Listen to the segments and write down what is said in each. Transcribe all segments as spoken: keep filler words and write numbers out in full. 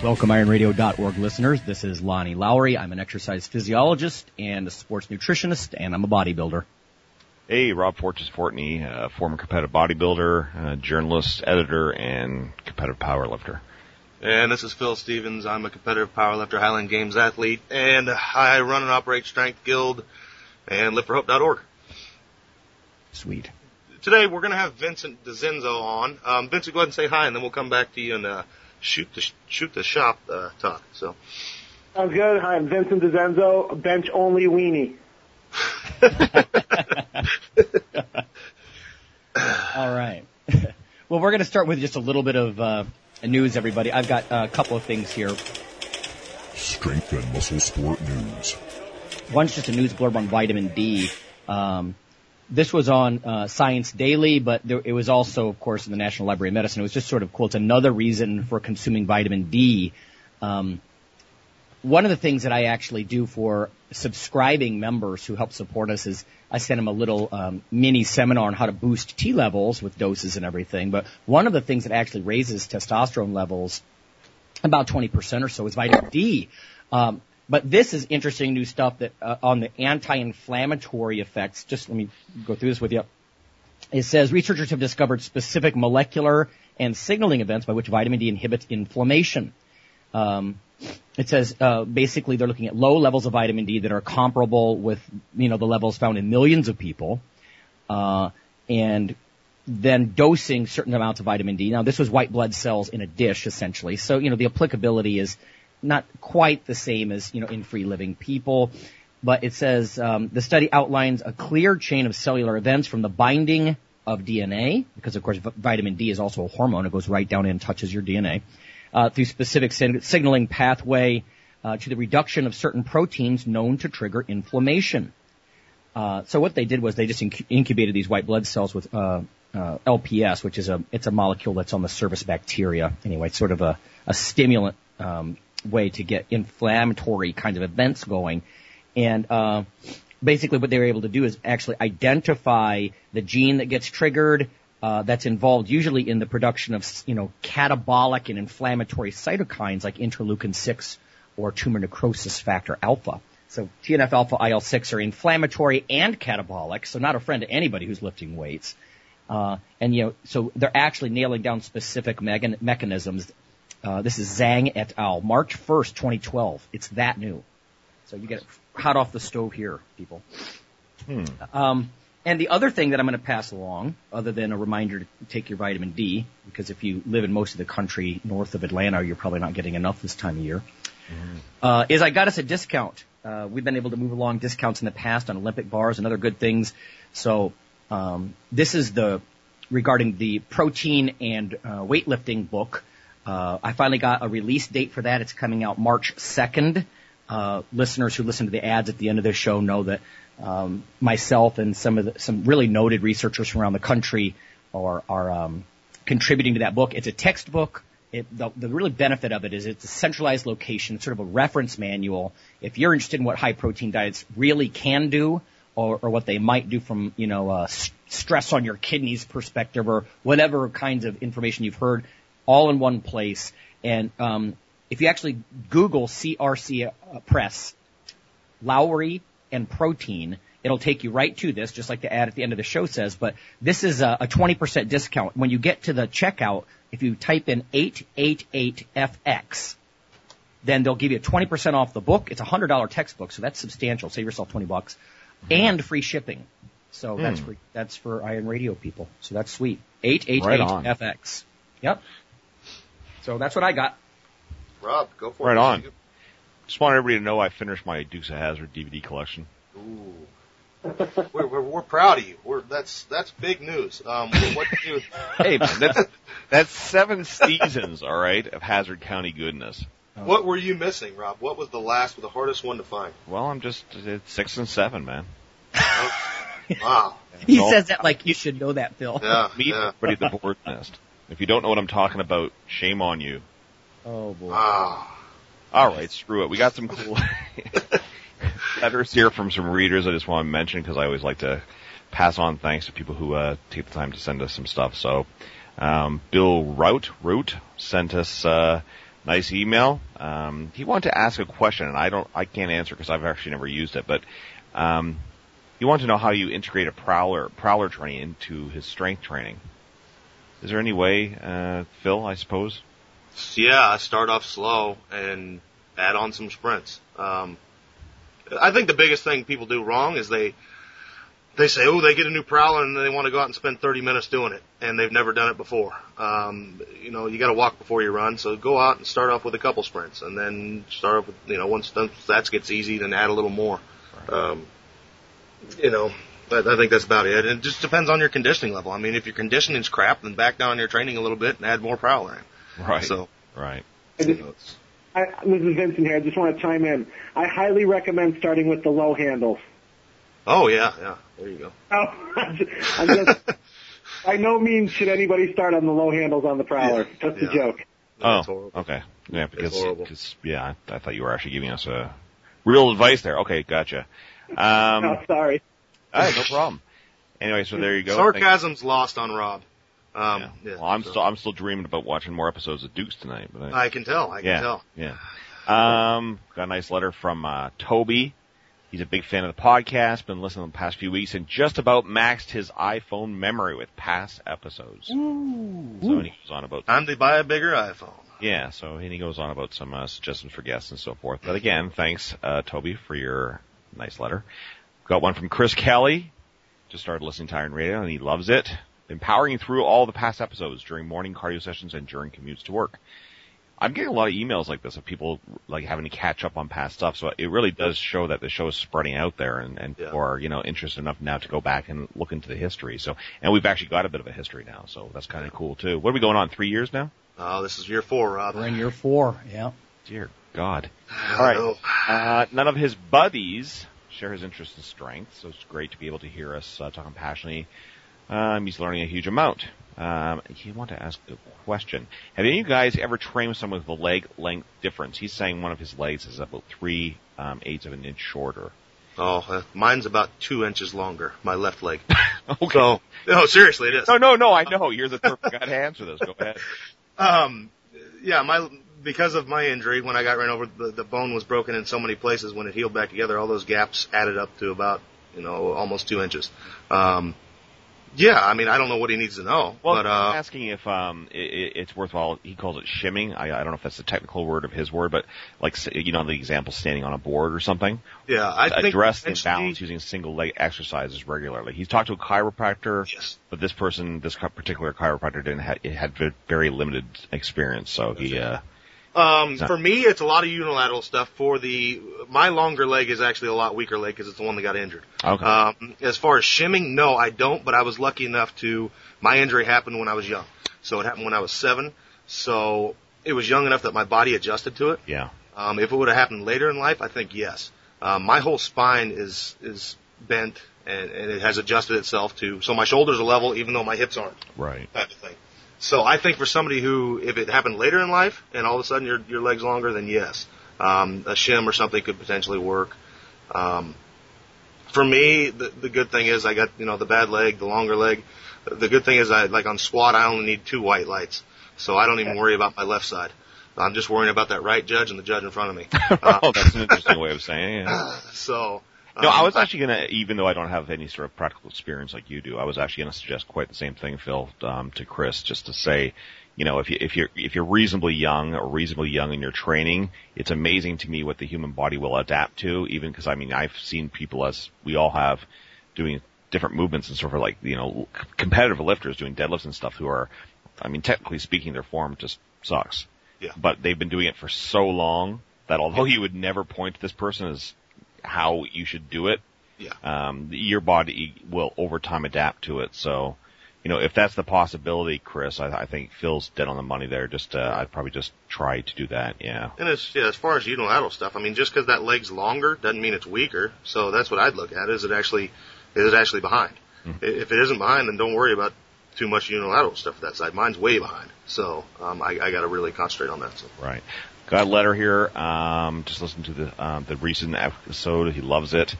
Welcome, iron radio dot org listeners. This is Lonnie Lowery. I'm an exercise physiologist and a sports nutritionist, and I'm a bodybuilder. Hey, Rob Fortney, Fortney, uh, former competitive bodybuilder, uh, journalist, editor, and competitive powerlifter. And this is Phil Stevens. I'm a competitive powerlifter, Highland Games athlete, and I run and operate Strength Guild and lift for hope dot org. Sweet. Today we're going to have Vincent Dizenzo on. Um, Vincent, go ahead and say hi, and then we'll come back to you and uh, shoot the shoot the shop uh, talk. So, sounds good. Hi, I'm Vincent Dizenzo, bench only weenie. All right. Well, we're going to start with just a little bit of uh, news, everybody. I've got a couple of things here. Strength and muscle sport news. One's just a news blurb on vitamin D. Um, this was on uh, Science Daily, but there, it was also, of course, in the National Library of Medicine. It was just sort of, quote, another reason for consuming vitamin D. Um, one of the things that I actually do for subscribing members who help support us is I send them a little um, mini seminar on how to boost T levels with doses and everything. But one of the things that actually raises testosterone levels about twenty percent or so is vitamin D. Um, but this is interesting new stuff that uh, on the anti-inflammatory effects. Just let me go through this with you. It says researchers have discovered specific molecular and signaling events by which vitamin D inhibits inflammation. Um, it says uh, basically they're looking at low levels of vitamin D that are comparable with, you know, the levels found in millions of people, uh, and then dosing certain amounts of vitamin D. Now, this was white blood cells in a dish, essentially. So, you know, the applicability is not quite the same as, you know, in free living people. But it says um, the study outlines a clear chain of cellular events from the binding of D N A, because, of course, vitamin D is also a hormone. It goes right down in and touches your D N A. Uh, through specific sig- signaling pathway uh, to the reduction of certain proteins known to trigger inflammation. Uh, so what they did was they just inc- incubated these white blood cells with uh, uh, L P S, which is a it's a molecule that's on the surface bacteria. Anyway, it's sort of a, a stimulant um, way to get inflammatory kind of events going. And uh, basically what they were able to do is actually identify the gene that gets triggered, Uh, that's involved usually in the production of, you know, catabolic and inflammatory cytokines like interleukin six or tumor necrosis factor alpha. So T N F alpha, I L six are inflammatory and catabolic, so not a friend to anybody who's lifting weights. Uh, and, you know, so they're actually nailing down specific me- mechanisms. Uh, this is Zhang et al., March first, twenty twelve. It's that new. So you get it hot off the stove here, people. Hmm. Um, And the other thing that I'm going to pass along, other than a reminder to take your vitamin D, because if you live in most of the country north of Atlanta, you're probably not getting enough this time of year, mm. uh, is I got us a discount. Uh, we've been able to move along discounts in the past on Olympic bars and other good things. So um, this is the regarding the protein and uh, weightlifting book. Uh, I finally got a release date for that. It's coming out March second. Uh, listeners who listen to the ads at the end of this show know that Um, myself and some of the, some really noted researchers from around the country are, are, um, contributing to that book. It's a textbook. It, the, the really benefit of it is it's a centralized location. It's sort of a reference manual. If you're interested in what high protein diets really can do or, or what they might do from, you know, uh, st- stress on your kidneys perspective or whatever kinds of information you've heard, all in one place. And, um, if you actually Google C R C Press, Lowry, and protein, it'll take you right to this, just like the ad at the end of the show says, but this is a, a twenty percent discount. When you get to the checkout, if you type in eight eight eight F X, then they'll give you twenty percent off the book. It's a one hundred dollars textbook, so that's substantial. Save yourself twenty bucks, and free shipping. So mm. that's, for, that's for Iron Radio people, so that's sweet. eight eight eight F X. Right. Yep. So that's what I got. Rob, go for right it. Right on. Just want everybody to know I finished my Dukes of Hazzard D V D collection. Ooh. We're, we're, we're proud of you. We're, that's, that's big news. Um, what you... Hey, man, that's, that's seven seasons, all right, of Hazzard County goodness. What were you missing, Rob? What was the last, the hardest one to find? Well, I'm just it's six and seven, man. Wow. He says that like you should know that, Phil. Yeah, meet yeah. everybody at the board nest. If you don't know what I'm talking about, shame on you. Oh boy. Wow. All right, screw it. We got some cool letters here from some readers. I just want to mention because I always like to pass on thanks to people who uh, take the time to send us some stuff. So, um, Bill Rout Root sent us. Uh, Nice email. Um, he wanted to ask a question, and I don't, I can't answer because I've actually never used it. But um, he wanted to know how you integrate a prowler prowler training into his strength training. Is there any way, uh, Phil? I suppose. Yeah, I start off slow and add on some sprints. Um, I think the biggest thing people do wrong is they they say, "Oh, they get a new prowler and they want to go out and spend thirty minutes doing it." And they've never done it before. Um, you know, you got to walk before you run. So go out and start off with a couple sprints, and then start off with, you know, once that gets easy, then add a little more. Um, you know, I, I think that's about it. It just depends on your conditioning level. I mean, if your conditioning's crap, then back down your training a little bit and add more prowler in. Right. So right. You know, I, this is Vincent here. I just want to chime in. I highly recommend starting with the low handles. Oh yeah, yeah. There you go. Oh, I'm just. By no means should anybody start on the low handles on the prowler. Yeah, Just yeah. a joke. Oh, no, okay. Yeah, because cause, yeah, I, I thought you were actually giving us a real advice there. Okay, gotcha. Um, no, sorry. All right, no problem. Anyway, so there you go. Sarcasm's lost on Rob. Um, yeah. Yeah, well, I'm so. still I'm still dreaming about watching more episodes of Dukes tonight. But I, I can tell. I can yeah, tell. Yeah. Um, got a nice letter from uh, Toby. He's a big fan of the podcast, been listening the past few weeks, and just about maxed his iPhone memory with past episodes. Ooh. So he goes on about... Time to buy a bigger iPhone. Yeah, so and he goes on about some uh, suggestions for guests and so forth. But again, thanks, uh, Toby, for your nice letter. Got one from Chris Kelly. Just started listening to Iron Radio, and he loves it. Empowering through all the past episodes during morning cardio sessions and during commutes to work. I'm getting a lot of emails like this of people like having to catch up on past stuff, so it really does show that the show is spreading out there, and, and yeah. or you know, interested enough now to go back and look into the history. So, and we've actually got a bit of a history now, so that's kind of cool too. What are we going on? Three years now? Oh, uh, this is year four, Rob. We're in year four. Yeah. Dear God. All right. Uh, none of his buddies share his interest in strength, so it's great to be able to hear us uh, talking passionately. Um, he's learning a huge amount. Um, he wanted to ask a question. Have any of you guys ever trained with someone with a leg length difference? He's saying one of his legs is about three um, eighths of an inch shorter. Oh, uh, mine's about two inches longer. My left leg. Okay. So, no, seriously, it is. No, no, no. I know you're the perfect guy to answer this. Go ahead. Um, yeah, my because of my injury when I got ran over, the, the bone was broken in so many places. When it healed back together, all those gaps added up to about you know almost two inches. Um. Yeah, I mean, I don't know what he needs to know. Well, but, uh, I'm asking if um, it, it's worthwhile. He calls it shimming. I, I don't know if that's the technical word of his word, but like you know, the example standing on a board or something. Yeah, I think address the imbalance using single leg exercises regularly. He's talked to a chiropractor, yes. but this person, this particular chiropractor, didn't ha- it had very limited experience, so that's he. Uh, um, not- for me, it's a lot of unilateral stuff. For the my longer leg is actually a lot weaker leg because it's the one that got injured. Okay. Um, as far as shimming, no, I don't. But I was lucky enough to. My injury happened when I was young, so it happened when I was seven. So it was young enough that my body adjusted to it. Yeah. Um, if it would have happened later in life, I think yes. Um, my whole spine is is bent and, and it has adjusted itself to. So my shoulders are level, even though my hips aren't. Right. Type of thing. So I think for somebody who, if it happened later in life and all of a sudden your your leg's longer, then yes, um, a shim or something could potentially work. Um, for me, the, the good thing is I got you know the bad leg, the longer leg. The good thing is I like on squat I only need two white lights, so I don't even worry about my left side. I'm just worrying about that right judge and the judge in front of me. Uh, oh, that's an interesting way of saying it. Yeah. So. No, I was actually going to, even though I don't have any sort of practical experience like you do, I was actually going to suggest quite the same thing, Phil, um, to Chris, just to say, you know, if you, if you're, if you're reasonably young or reasonably young in your training, it's amazing to me what the human body will adapt to, even because, I mean, I've seen people, as we all have, doing different movements and sort of like, you know, competitive lifters doing deadlifts and stuff who are, I mean, technically speaking, their form just sucks. Yeah. But they've been doing it for so long that although you would never point to this person as how you should do it, Yeah. Um, your body will over time adapt to it. So, you know, if that's the possibility, Chris, I, I think Phil's dead on the money there. Just, uh, I'd probably just try to do that. Yeah. And as, yeah, as far as unilateral stuff, I mean, just because that leg's longer doesn't mean it's weaker. So that's what I'd look at. Is it actually, is it actually behind? Mm-hmm. If it isn't behind, then don't worry about too much unilateral stuff for that side. Mine's way behind. So, um, I, I got to really concentrate on that. So. Right. Got a letter here. Um, just listen to the, um, the recent episode. He loves it.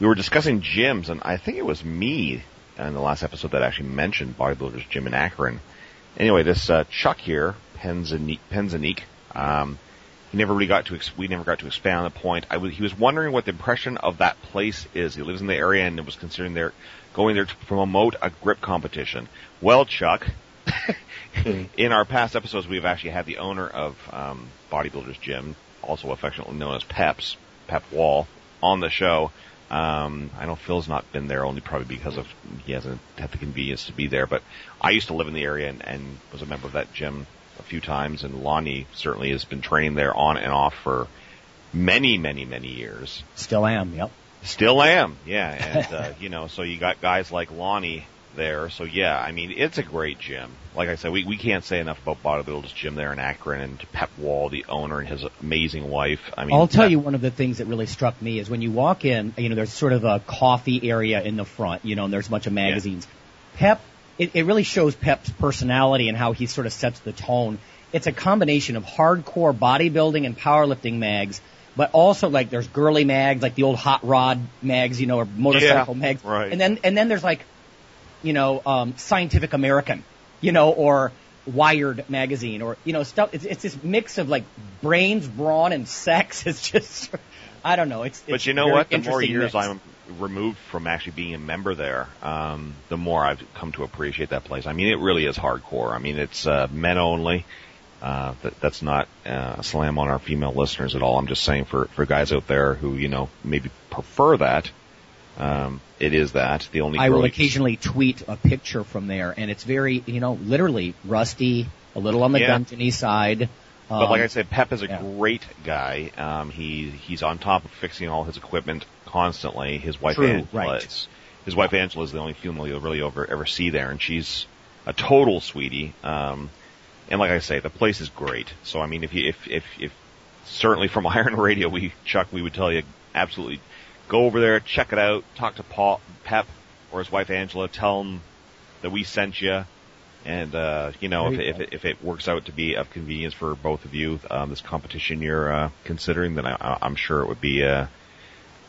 We were discussing gyms, and I think it was me in the last episode that actually mentioned Bodybuilders Gym in Akron. Anyway, this uh, Chuck here, Penzanik, Penzanik, um, he never really got to. Ex- we never got to expand on the point. I w- he was wondering what the impression of that place is. He lives in the area and was considering there going there to promote a grip competition. Well, Chuck, in our past episodes, we've actually had the owner of um, Bodybuilders Gym, also affectionately known as Pep's, Pep Wall, on the show. Um, I know Phil's not been there only probably because of he hasn't had the convenience to be there, but I used to live in the area and, and was a member of that gym a few times, and Lonnie certainly has been training there on and off for many, many, many years. Still am, yep. Still am, yeah. And, uh, you know, so you got guys like Lonnie there. So, yeah, I mean, it's a great gym. Like I said, we, we can't say enough about Bodybuilder's Gym there in Akron and Pep Wall, the owner, and his amazing wife. I mean, I'll tell that, you one of the things that really struck me is when you walk in, you know, there's sort of a coffee area in the front, you know, and there's a bunch of magazines. Yeah. Pep, it, it really shows Pep's personality and how he sort of sets the tone. It's a combination of hardcore bodybuilding and powerlifting mags, but also like there's girly mags, like the old hot rod mags, you know, or motorcycle yeah, mags. Right. And then, and then there's like, you know, um, Scientific American, you know, or Wired magazine, or, you know, stuff. It's, it's this mix of like brains, brawn, and sex. It's just, I don't know. It's, it's but you know what? The more years mix. I'm removed from actually being a member there, um, the more I've come to appreciate that place. I mean, it really is hardcore. I mean, it's uh, men only. Uh, that, that's not uh, a slam on our female listeners at all. I'm just saying for, for guys out there who, you know, maybe prefer that. Um, it is that the only. I will occasionally tweet a picture from there, and it's very, you know, literally rusty, a little on the yeah. dungeony side. Um, but like I said, Pep is a yeah. great guy. Um, he he's on top of fixing all his equipment constantly. His wife True, Angela, right. is, his wife Angela is the only female you'll really over, ever see there, and she's a total sweetie. Um, and like I say, the place is great. So I mean, if you, if if if certainly from Iron Radio, we Chuck, we would tell you absolutely. Go over there, check it out, talk to Paul, Pep, or his wife Angela, tell him that we sent you, and, uh, you know, if, you if, it, if it works out to be of convenience for both of you, um, this competition you're, uh, considering, then I, I'm sure it would be, uh,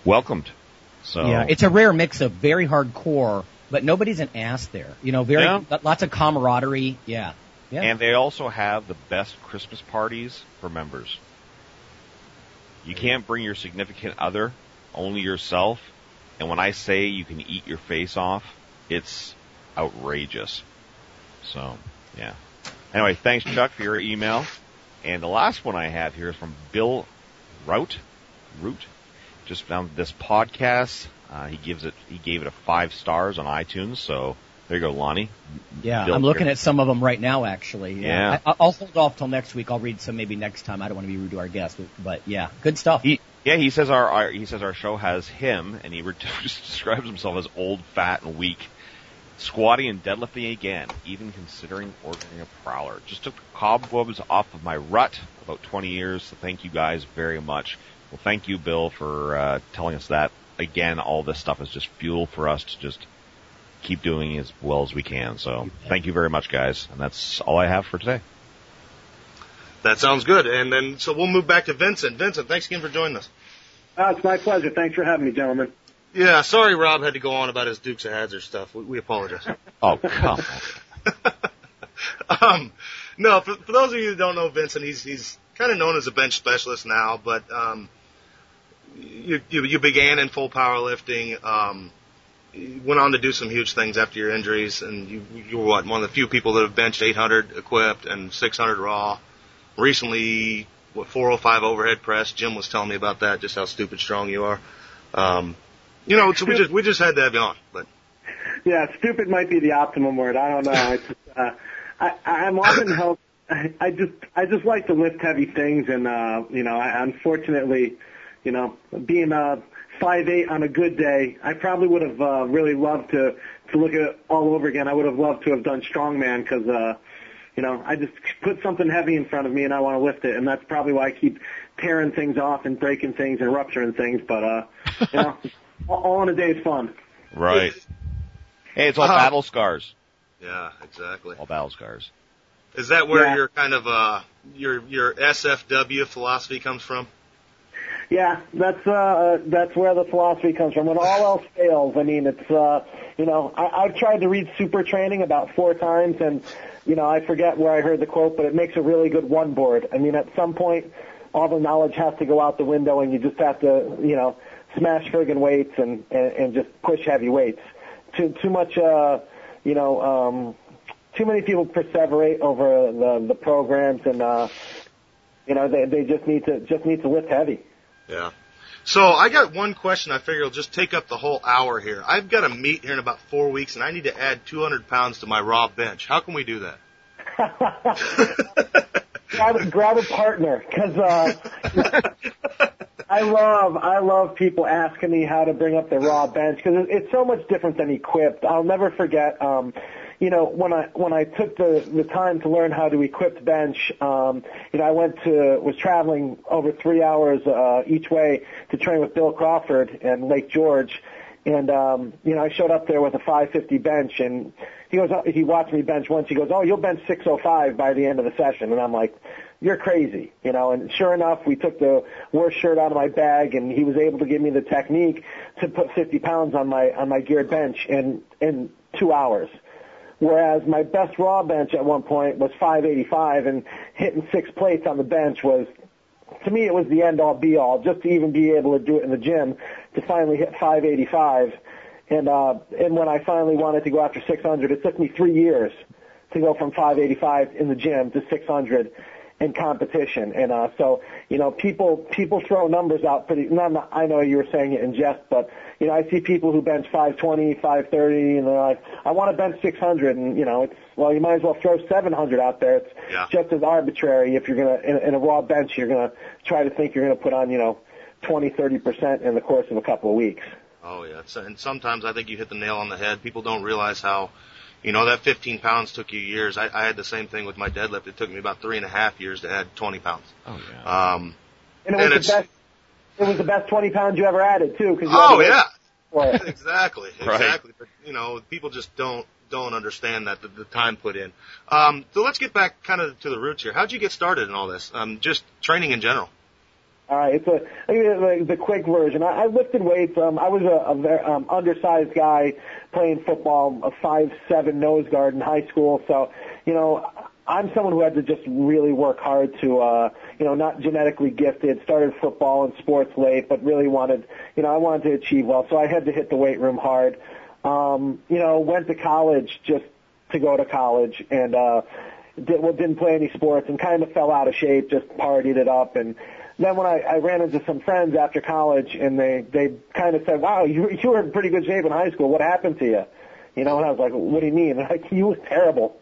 welcomed. So. Yeah, it's a rare mix of very hardcore, but nobody's an ass there. You know, very, yeah. lots of camaraderie, yeah. yeah. And they also have the best Christmas parties for members. You can't bring your significant other. Only yourself, and when I say you can eat your face off, it's outrageous. So, yeah. Anyway, thanks, Chuck, for your email. And the last one I have here is from Bill Rout. Root. Just found this podcast. Uh, he gives it. He gave it a five stars on iTunes. So there you go, Lonnie. Yeah, Bill, I'm looking here. At some of them right now, actually. Yeah. yeah. I, I'll hold off till next week. I'll read some maybe next time. I don't want to be rude to our guest, but, but yeah, good stuff. He, Yeah, he says our, our he says our show has him, and he re- just describes himself as old, fat, and weak, squatty and deadlifting again, even considering ordering a prowler. Just took the cobwebs off of my rut about twenty years, so thank you guys very much. Well, thank you, Bill, for uh, telling us that. Again, all this stuff is just fuel for us to just keep doing as well as we can. So thank you very much, guys, and that's all I have for today. That sounds good. And then, so we'll move back to Vincent. Vincent, thanks again for joining us. Oh, it's my pleasure. Thanks for having me, gentlemen. Yeah, sorry Rob had to go on about his Dukes of Hazzard stuff. We, we apologize. Oh, come on. um, no, for, for those of you who don't know Vincent, he's he's kind of known as a bench specialist now, but um, you, you, you began in full powerlifting, um, went on to do some huge things after your injuries, and you, you were what, one of the few people that have benched eight hundred equipped and six hundred raw. Recently, what, four oh five overhead press. Jim was telling me about that, just how stupid strong you are. Um, you know, so we just we just had to have you on. But yeah, stupid might be the optimum word. I don't know. It's, uh, I, I'm often helped. I, I just I just like to lift heavy things, and uh, you know, I, unfortunately, you know, being a five eight on a good day. I probably would have uh, really loved to, to look at it all over again. I would have loved to have done strongman because, uh, you know, I just put something heavy in front of me and I want to lift it, and that's probably why I keep tearing things off and breaking things and rupturing things. But, uh, you know, all in a day is fun. Right. It's, hey, it's all uh, battle scars. Yeah, exactly. All battle scars. Is that where yeah. your kind of uh, your your S F W philosophy comes from? Yeah, that's uh, that's where the philosophy comes from. When all else fails, I mean, it's uh, you know, I, I've tried to read Super Training about four times, and you know, I forget where I heard the quote, but it makes a really good one board. I mean, at some point, all the knowledge has to go out the window, and you just have to, you know, smash friggin' weights and, and, and just push heavy weights. Too too much, uh, you know. Um, Too many people perseverate over the, the programs, and uh, you know they, they just need to just need to lift heavy. Yeah. So I got one question. I figure will just take up the whole hour here. I've got a meet here in about four weeks, and I need to add two hundred pounds to my raw bench. How can we do that? grab, grab a partner, because uh, I love I love people asking me how to bring up their raw bench because it's so much different than equipped. I'll never forget. Um, You know, when I when I took the the time to learn how to equip bench, um, you know, I went to was traveling over three hours uh, each way to train with Bill Crawford in Lake George, and um, you know, I showed up there with a five fifty bench, and he goes, he watched me bench once. He goes, "Oh, you'll bench six oh five by the end of the session," and I'm like, "You're crazy," you know. And sure enough, we took the worst shirt out of my bag, and he was able to give me the technique to put fifty pounds on my on my geared bench in in two hours. Whereas my best raw bench at one point was five eighty-five, and hitting six plates on the bench was, to me, it was the end all be all. Just to even be able to do it in the gym, to finally hit five eighty-five, and uh, and when I finally wanted to go after six hundred, it took me three years to go from five eighty-five in the gym to six hundred in competition. And uh, so, you know, people people throw numbers out pretty. Not, not, I know you were saying it in jest, but. You know, I see people who bench five twenty, five thirty, and they're like, I want to bench six hundred, and, you know, it's, well, you might as well throw seven hundred out there. It's yeah. just as arbitrary if you're going to, in, in a raw bench, you're going to try to think you're going to put on, you know, twenty, thirty percent in the course of a couple of weeks. Oh, yeah. It's, and sometimes I think you hit the nail on the head. People don't realize how, you know, that fifteen pounds took you years. I, I had the same thing with my deadlift. It took me about three and a half years to add twenty pounds. Oh, yeah. Um, and it was and the it's, best. It was the best twenty pounds you ever added, too. Cause you oh, yeah. exactly. Right. Exactly. But, you know, people just don't don't understand that, the, the time put in. Um, so let's get back kind of to the roots here. How'd you get started in all this, um, just training in general? All right. It's a, like the quick version. I, I lifted weights. Um, I was a, a very, um, undersized guy playing football, a five seven nose guard in high school. So, you know, I'm someone who had to just really work hard to, uh, you know, not genetically gifted, started football and sports late, but really wanted, you know, I wanted to achieve well. So I had to hit the weight room hard. Um, you know, went to college just to go to college and, uh, did, well, didn't play any sports and kind of fell out of shape, just partied it up. And then when I, I ran into some friends after college and they, they kind of said, wow, you, you were in pretty good shape in high school. What happened to you? You know, and I was like, what do you mean? And like, he was terrible.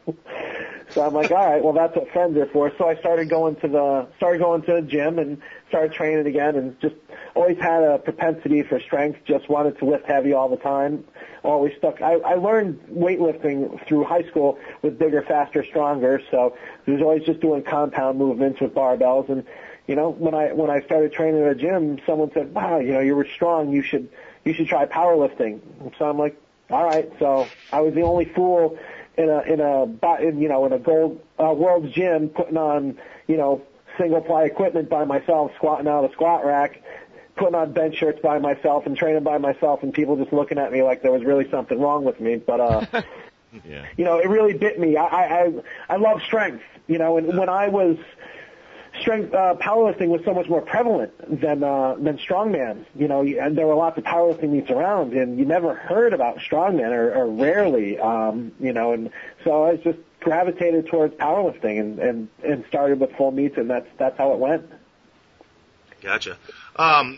So I'm like, all right, well, that's what friends are for. So I started going to the started going to the gym and started training again, and just always had a propensity for strength. Just wanted to lift heavy all the time. Always stuck. I, I learned weightlifting through high school with bigger, faster, stronger. So I was always just doing compound movements with barbells. And you know, when I when I started training at a gym, someone said, wow, you know, you were strong. You should you should try powerlifting. So I'm like, all right. So I was the only fool in a in a in, you know in a gold uh, world's gym putting on you know single ply equipment by myself, squatting out of a squat rack, putting on bench shirts by myself, and training by myself, and people just looking at me like there was really something wrong with me. But uh, yeah. you know, it really bit me. I I I, I love strength. You know, and when I was Strength uh, powerlifting was so much more prevalent than uh, than strongman. You know, and there were lots of powerlifting meets around, and you never heard about strongman, or, or rarely. Um, you know, and so I just gravitated towards powerlifting, and, and, and started with full meets, and that's that's how it went. Gotcha. Um,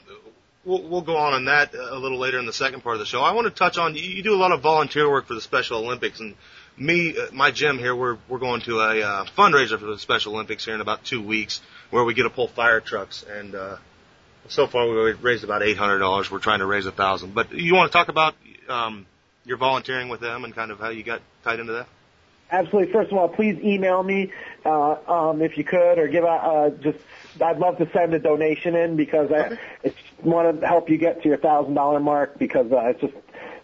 we'll, we'll go on on that a little later in the second part of the show. I want to touch on you do a lot of volunteer work for the Special Olympics, and. Me, my gym here, we're we're going to a uh, fundraiser for the Special Olympics here in about two weeks, where we get to pull fire trucks and uh, So far, we've raised about eight hundred dollars. We're trying to raise one thousand dollars. But you want to talk about um, your volunteering with them and kind of how you got tied into that? Absolutely. First of all, please email me uh, um, if you could, or give a uh, just. I'd love to send a donation in because I, I want to help you get to your one thousand dollars mark because uh, it's just.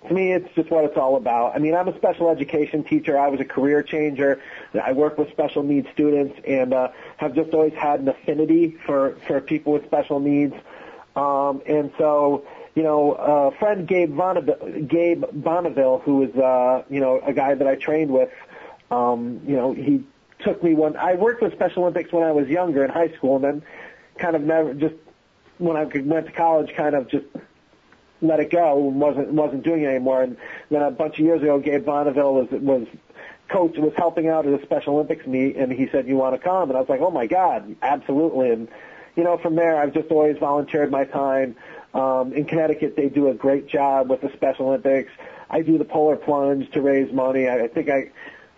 To me, it's just what it's all about. I mean, I'm a special education teacher. I was a career changer. I work with special needs students and uh, have just always had an affinity for, for people with special needs. Um, and so, you know, a uh, friend Gabe Bonneville, Gabe Bonneville, who is, uh, you know, a guy that I trained with, um, you know, he took me one. I worked with Special Olympics when I was younger in high school, and then kind of never just, when I went to college, kind of just let it go and wasn't wasn't doing it anymore. And then a bunch of years ago, Gabe Bonneville was was coach was helping out at a Special Olympics meet, and he said, "You want to come?" And I was like, "Oh my God, absolutely!" And you know, from there, I've just always volunteered my time. Um, in Connecticut, they do a great job with the Special Olympics. I do the polar plunge to raise money. I, I think I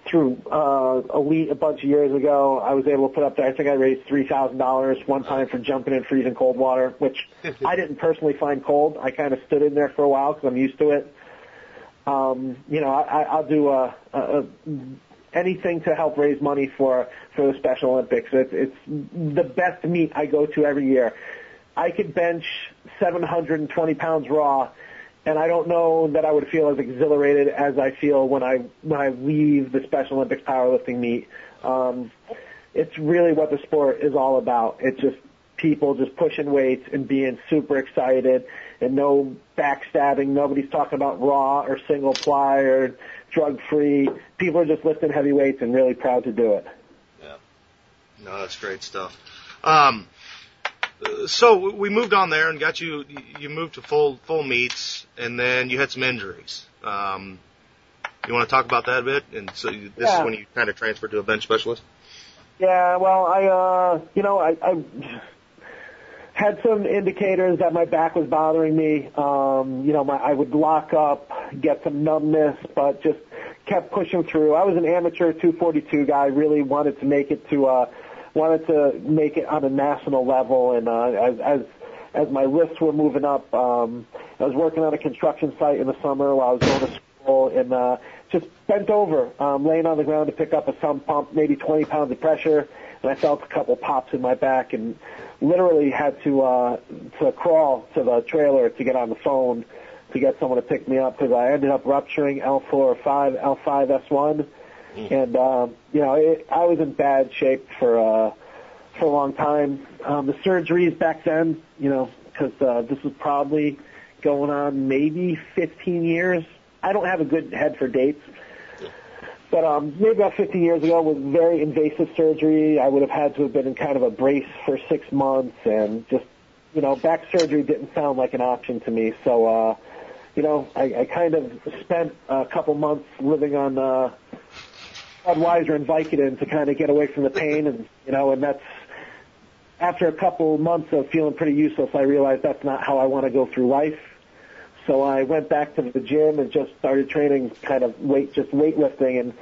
through uh, Elite a bunch of years ago, I was able to put up there. I think I raised three thousand dollars one time for jumping in freezing cold water, which I didn't personally find cold. I kind of stood in there for a while because I'm used to it. Um, you know, I, I'll do a, a, a, anything to help raise money for for the Special Olympics. It's, it's the best meet I go to every year. I could bench seven hundred and twenty pounds raw. And I don't know that I would feel as exhilarated as I feel when I when I leave the Special Olympics powerlifting meet. Um, it's really what the sport is all about. It's just people just pushing weights and being super excited, and no backstabbing. Nobody's talking about raw or single ply or drug free. People are just lifting heavy weights and really proud to do it. Yeah, no, that's great stuff. Um, So we moved on there and got you. You moved to full full meets, and then you had some injuries. Um, you want to talk about that a bit? And so you, this yeah. is when you kind of transferred to a bench specialist. Yeah. Well, I uh, you know I, I had some indicators that my back was bothering me. Um, you know, my, I would lock up, get some numbness, but just kept pushing through. I was an amateur two forty-two guy. Really wanted to make it to. Uh, Wanted to make it on a national level, and uh, as, as as my lists were moving up, um, I was working on a construction site in the summer while I was going to school, and uh, just bent over, um, laying on the ground to pick up a sump pump, maybe twenty pounds of pressure, and I felt a couple pops in my back, and literally had to uh, to crawl to the trailer to get on the phone to get someone to pick me up because I ended up rupturing L four or five, L five S one. And, um, you know, it, I was in bad shape for, uh, for a long time. Um, the surgeries back then, you know, because uh, this was probably going on maybe fifteen years. I don't have a good head for dates. But um, maybe about fifteen years ago was very invasive surgery. I would have had to have been in kind of a brace for six months. And just, you know, back surgery didn't sound like an option to me. So, uh, you know, I, I kind of spent a couple months living on uh, – Budweiser and Vicodin to kind of get away from the pain, and you know, and that's after a couple months of feeling pretty useless. I realized that's not how I want to go through life. So I went back to the gym and just started training, kind of weight, just weightlifting. And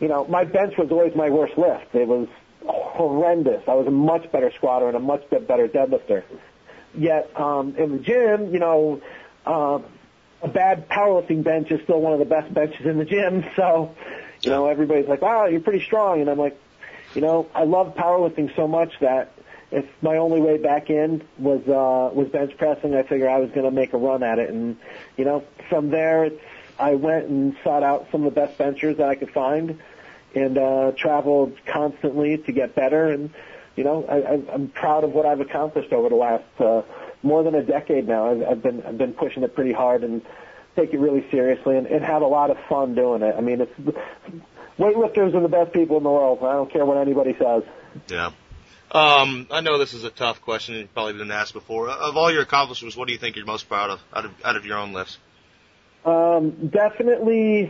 you know, my bench was always my worst lift. It was horrendous. I was a much better squatter and a much better deadlifter. Yet um, in the gym, you know, uh, a bad powerlifting bench is still one of the best benches in the gym. So. You know, everybody's like, wow, you're pretty strong. And I'm like, you know, I love powerlifting so much that if my only way back in was uh, was bench pressing, I figured I was going to make a run at it. And, you know, from there, it's, I went and sought out some of the best benchers that I could find and uh, traveled constantly to get better. And, you know, I, I'm proud of what I've accomplished over the last uh, more than a decade now. I've, I've been I've been pushing it pretty hard and take it really seriously and, and have a lot of fun doing it. I mean, it's weightlifters are the best people in the world. I don't care what anybody says. Yeah. Um, I know this is a tough question. You've probably been asked before. Of all your accomplishments, what do you think you're most proud of out of, out of your own lifts? Um, definitely,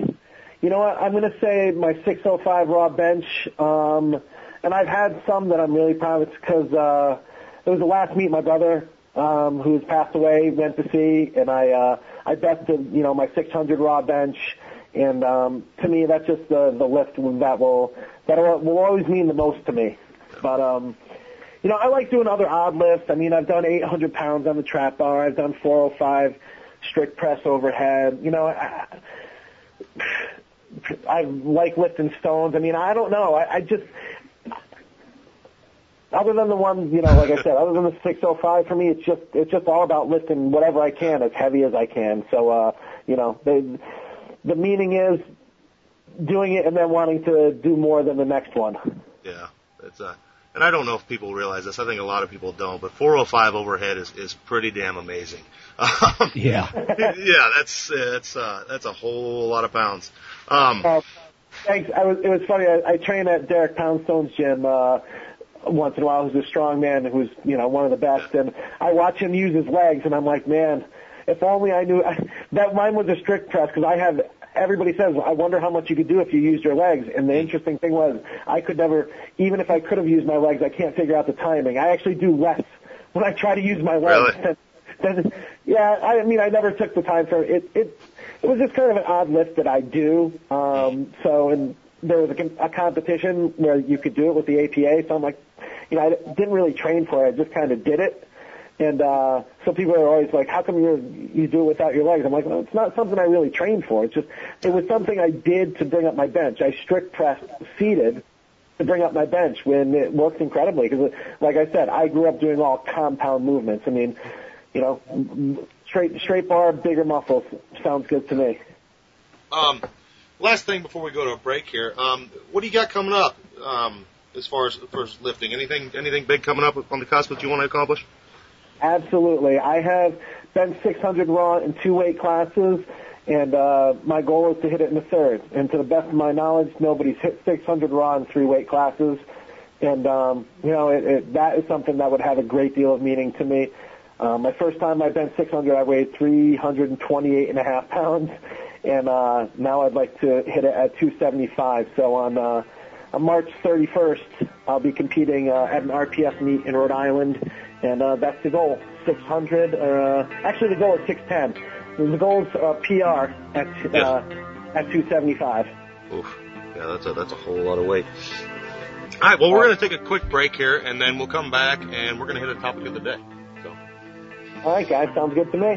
you know what, I'm going to say my six oh five raw bench. Um, and I've had some that I'm really proud of because uh, it was the last meet my brother, um, who's passed away, went to see, and I uh, I bested, you know, my six hundred raw bench, and um, to me that's just the the lift that will that will, will always mean the most to me. But um, you know, I like doing other odd lifts. I mean, I've done eight hundred pounds on the trap bar. I've done four oh five strict press overhead. You know, I, I like lifting stones. I mean, I don't know. I, I just, other than the one, you know, like I said, other than the six oh five, for me, it's just it's just all about lifting whatever I can as heavy as I can. So, uh, you know, they, the meaning is doing it and then wanting to do more than the next one. Yeah, it's a. And I don't know if people realize this. I think a lot of people don't. But four oh five overhead is, is pretty damn amazing. Um, yeah. Yeah, that's that's uh, that's a whole lot of pounds. Um, uh, thanks. I was, it was funny. I, I train at Derek Poundstone's gym uh, once in a while. Who's a strong man who's, you know, one of the best. And I watch him use his legs, and I'm like, man, if only I knew. I, that mine was a strict press because I have – everybody says, I wonder how much you could do if you used your legs. And the interesting thing was, I could never, even if I could have used my legs, I can't figure out the timing. I actually do less when I try to use my legs. Really? Than, than, yeah, I mean, I never took the time for it. It, it was just kind of an odd lift that I do. Um, so, and there was a, a competition where you could do it with the A P A. So I'm like, you know, I didn't really train for it. I just kind of did it. And uh, some people are always like, how come you you do it without your legs? I'm like, well, it's not something I really trained for. It's just, it was something I did to bring up my bench. I strict pressed seated to bring up my bench when it worked incredibly. Because, like I said, I grew up doing all compound movements. I mean, you know, straight straight bar, bigger muscles. Sounds good to me. Um, last thing before we go to a break here. Um, what do you got coming up um, as far as, as far as lifting? Anything, anything big coming up on the cusp that you want to accomplish? Absolutely. I have been six hundred raw in two weight classes, and uh, my goal is to hit it in the third. And to the best of my knowledge, nobody's hit six hundred raw in three weight classes. And, um, you know, it, it, that is something that would have a great deal of meaning to me. Uh, my first time I bent six hundred, I weighed three hundred twenty-eight and a half pounds, and uh, now I'd like to hit it at two seventy-five. So on, uh, on March thirty-first, I'll be competing uh, at an R P S meet in Rhode Island. And uh, that's the goal, six hundred. Uh, actually, the goal is six ten. The goal is uh, P R at uh, yes. at two seventy-five. Oof, yeah, that's a that's a whole lot of weight. All right, well, we're going to take a quick break here, and then we'll come back, and we're going to hit a topic of the day. So, all right, guys, sounds good to me.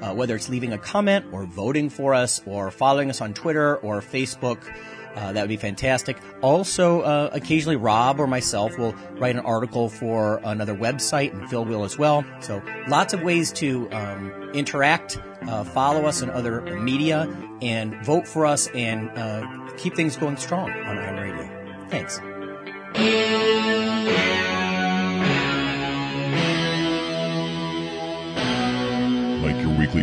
uh, whether it's leaving a comment or voting for us or following us on Twitter or Facebook, uh, that would be fantastic. Also, uh, occasionally Rob or myself will write an article for another website, and Phil will as well. So lots of ways to um, interact, uh, follow us in other media, and vote for us, and uh, keep things going strong on Iron Radio. Thanks. Like your weekly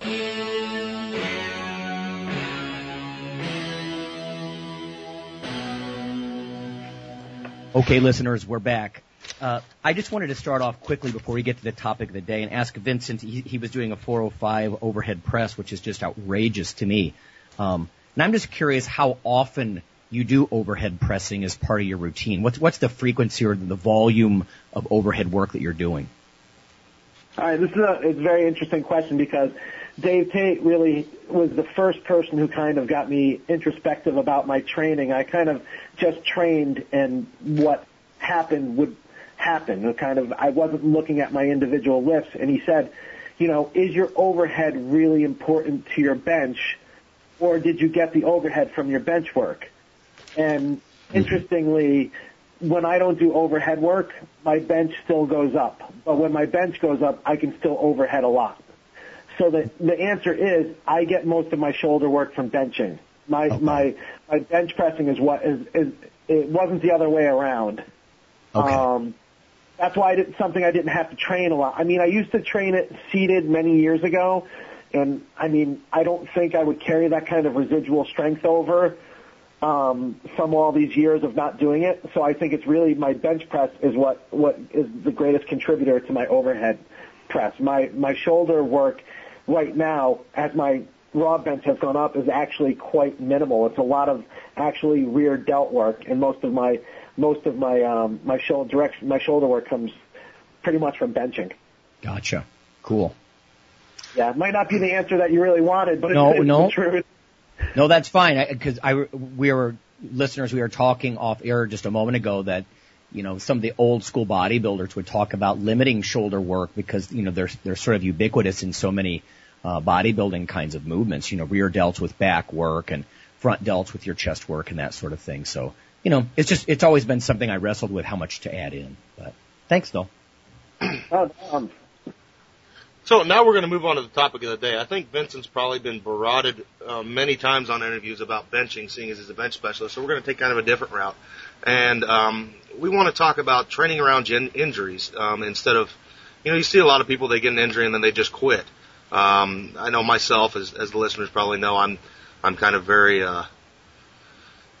it. Okay, listeners, we're back. Uh, I just wanted to start off quickly before we get to the topic of the day and ask Vincent. He, he was doing a four oh five overhead press, which is just outrageous to me. Um, and I'm just curious how often you do overhead pressing as part of your routine. What's what's the frequency or the volume of overhead work that you're doing? All right, this is a, it's a very interesting question because Dave Tate really was the first person who kind of got me introspective about my training. I kind of just trained, and what happened would happen. The kind of I wasn't looking at my individual lifts, and he said, you know, is your overhead really important to your bench, or did you get the overhead from your bench work? And interestingly, when I don't do overhead work, my bench still goes up. But when my bench goes up, I can still overhead a lot. So the, the answer is I get most of my shoulder work from benching. My okay. my my bench pressing is what is, is it wasn't the other way around. Okay. Um, that's why I did something I didn't have to train a lot. I mean, I used to train it seated many years ago, and I mean, I don't think I would carry that kind of residual strength over um, some all these years of not doing it. So I think it's really my bench press is what what is the greatest contributor to my overhead press. My my shoulder work right now, as my raw bench has gone up, is actually quite minimal. It's a lot of actually rear delt work, and most of my most of my um, my shoulder direction, my shoulder work comes pretty much from benching. Gotcha. Cool. Yeah, it might not be the answer that you really wanted, but no, it's no. the truth. No, that's fine. Because I, I, we were listeners, we were talking off air just a moment ago that, you know, some of the old school bodybuilders would talk about limiting shoulder work because, you know, they're they're sort of ubiquitous in so many uh, bodybuilding kinds of movements. You know, rear delts with back work and front delts with your chest work and that sort of thing. So, you know, it's just it's always been something I wrestled with how much to add in. But thanks, though. Oh, um. So now we're going to move on to the topic of the day. I think Vincent's probably been berated uh, many times on interviews about benching, seeing as he's a bench specialist. So we're going to take kind of a different route. And um, we want to talk about training around gen- injuries um, instead of, you know, you see a lot of people, they get an injury and then they just quit. Um, I know myself, as, as the listeners probably know, I'm I'm kind of very, uh,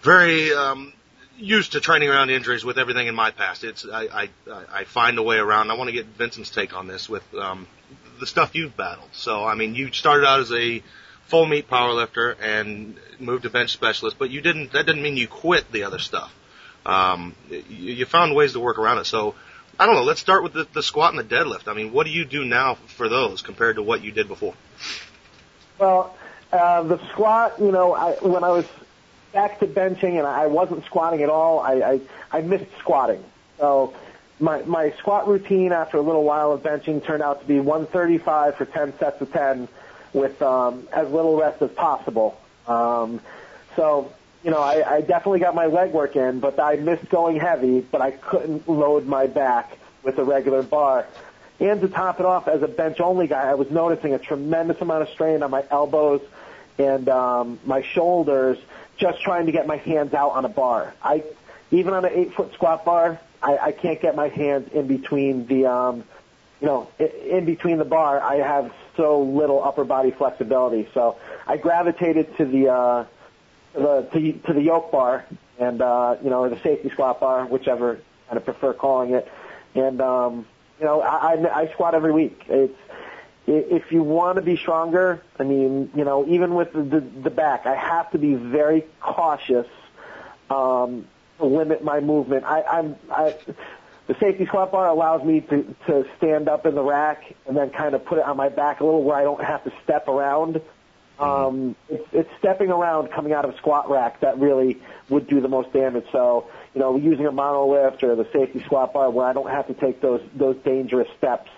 very um, used to training around injuries with everything in my past. It's I, I, I find a way around. I want to get Vincent's take on this with um, – the stuff you've battled. So, I mean, you started out as a full meat powerlifter and moved to bench specialist, but you didn't, that didn't mean you quit the other stuff. Um, you, you found ways to work around it. So, I don't know, let's start with the, the squat and the deadlift. I mean, what do you do now for those compared to what you did before? Well, uh, the squat, you know, I, when I was back to benching and I wasn't squatting at all, I, I, I missed squatting. So, My my squat routine after a little while of benching turned out to be one thirty-five for ten sets of ten with um, as little rest as possible. Um, so, you know, I, I definitely got my leg work in, but I missed going heavy, but I couldn't load my back with a regular bar. And to top it off, as a bench-only guy, I was noticing a tremendous amount of strain on my elbows and um, my shoulders just trying to get my hands out on a bar. I even on an eight-foot squat bar, I, I can't get my hands in between the, um, you know, in between the bar. I have so little upper body flexibility, so I gravitated to the uh, the to, to the yoke bar and uh, you know, or the safety squat bar, whichever I kind of prefer calling it. And um, you know, I, I, I squat every week. It's if you want to be stronger. I mean, you know, even with the, the, the back, I have to be very cautious. Um, limit my movement. I, I'm, I, the safety squat bar allows me to, to stand up in the rack and then kind of put it on my back a little where I don't have to step around. Um, it's, it's stepping around coming out of a squat rack that really would do the most damage. So, you know, using a monolift or the safety squat bar where I don't have to take those, those dangerous steps,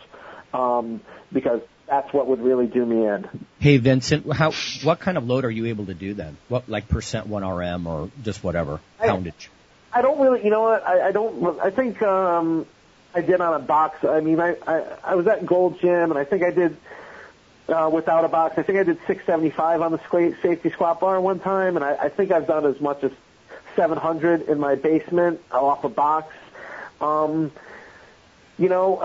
um, because that's what would really do me in. Hey, Vincent, how, what kind of load are you able to do then? What, like percent one R M or just whatever poundage? I don't really, you know what, I, I don't, I think, um, I did on a box. I mean, I, I, I was at Gold Gym and I think I did, uh, without a box, I think I did six seventy-five on the safety squat bar one time, and I, I think I've done as much as seven hundred in my basement off a box. Um, you know,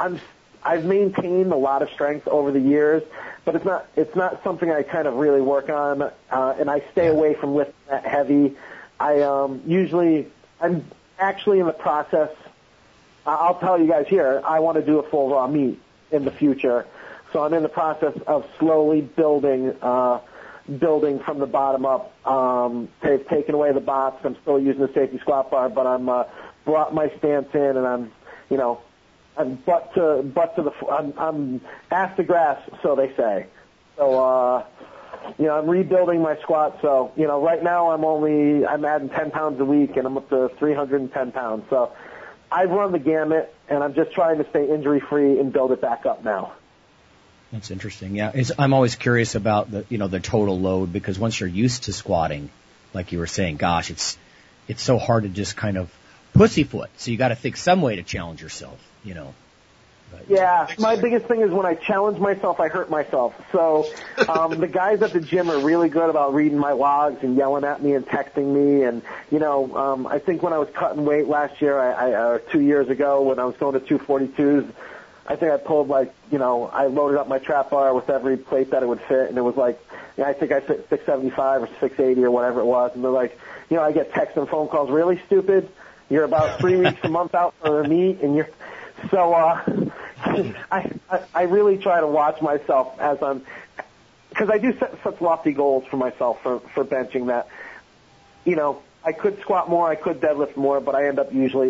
I'm, I've maintained a lot of strength over the years, but it's not, it's not something I kind of really work on, uh, and I stay away from lifting that heavy. I um, usually, I'm actually in the process, I'll tell you guys here, I want to do a full raw meet in the future. So I'm in the process of slowly building, uh, building from the bottom up. Um, they've taken away the box. I'm still using the safety squat bar, but I'm, uh, brought my stance in and I'm, you know, I'm butt to, butt to the, I'm, I'm ass to grass, so they say. So, uh, you know, I'm rebuilding my squat, so, you know, right now I'm only, I'm adding ten pounds a week, and I'm up to three hundred ten pounds. So I've run the gamut, and I'm just trying to stay injury-free and build it back up now. That's interesting, yeah. It's, I'm always curious about, the, you know, the total load, because once you're used to squatting, like you were saying, gosh, it's it's so hard to just kind of pussyfoot. So you got to think some way to challenge yourself, you know. But, yeah, my biggest thing is when I challenge myself, I hurt myself. So um, the guys at the gym are really good about reading my logs and yelling at me and texting me. And, you know, um, I think when I was cutting weight last year, I, I, or two years ago when I was going to two forty-twos, I think I pulled, like, you know, I loaded up my trap bar with every plate that it would fit. And it was like, you know, I think I fit six seventy-five or six eighty or whatever it was. And they're like, you know, I get texts and phone calls, really stupid. You're about three weeks a month out for a meet, and you're... So uh, I, I I really try to watch myself as I'm, because I do set such lofty goals for myself for, for benching that, you know, I could squat more, I could deadlift more, but I end up usually,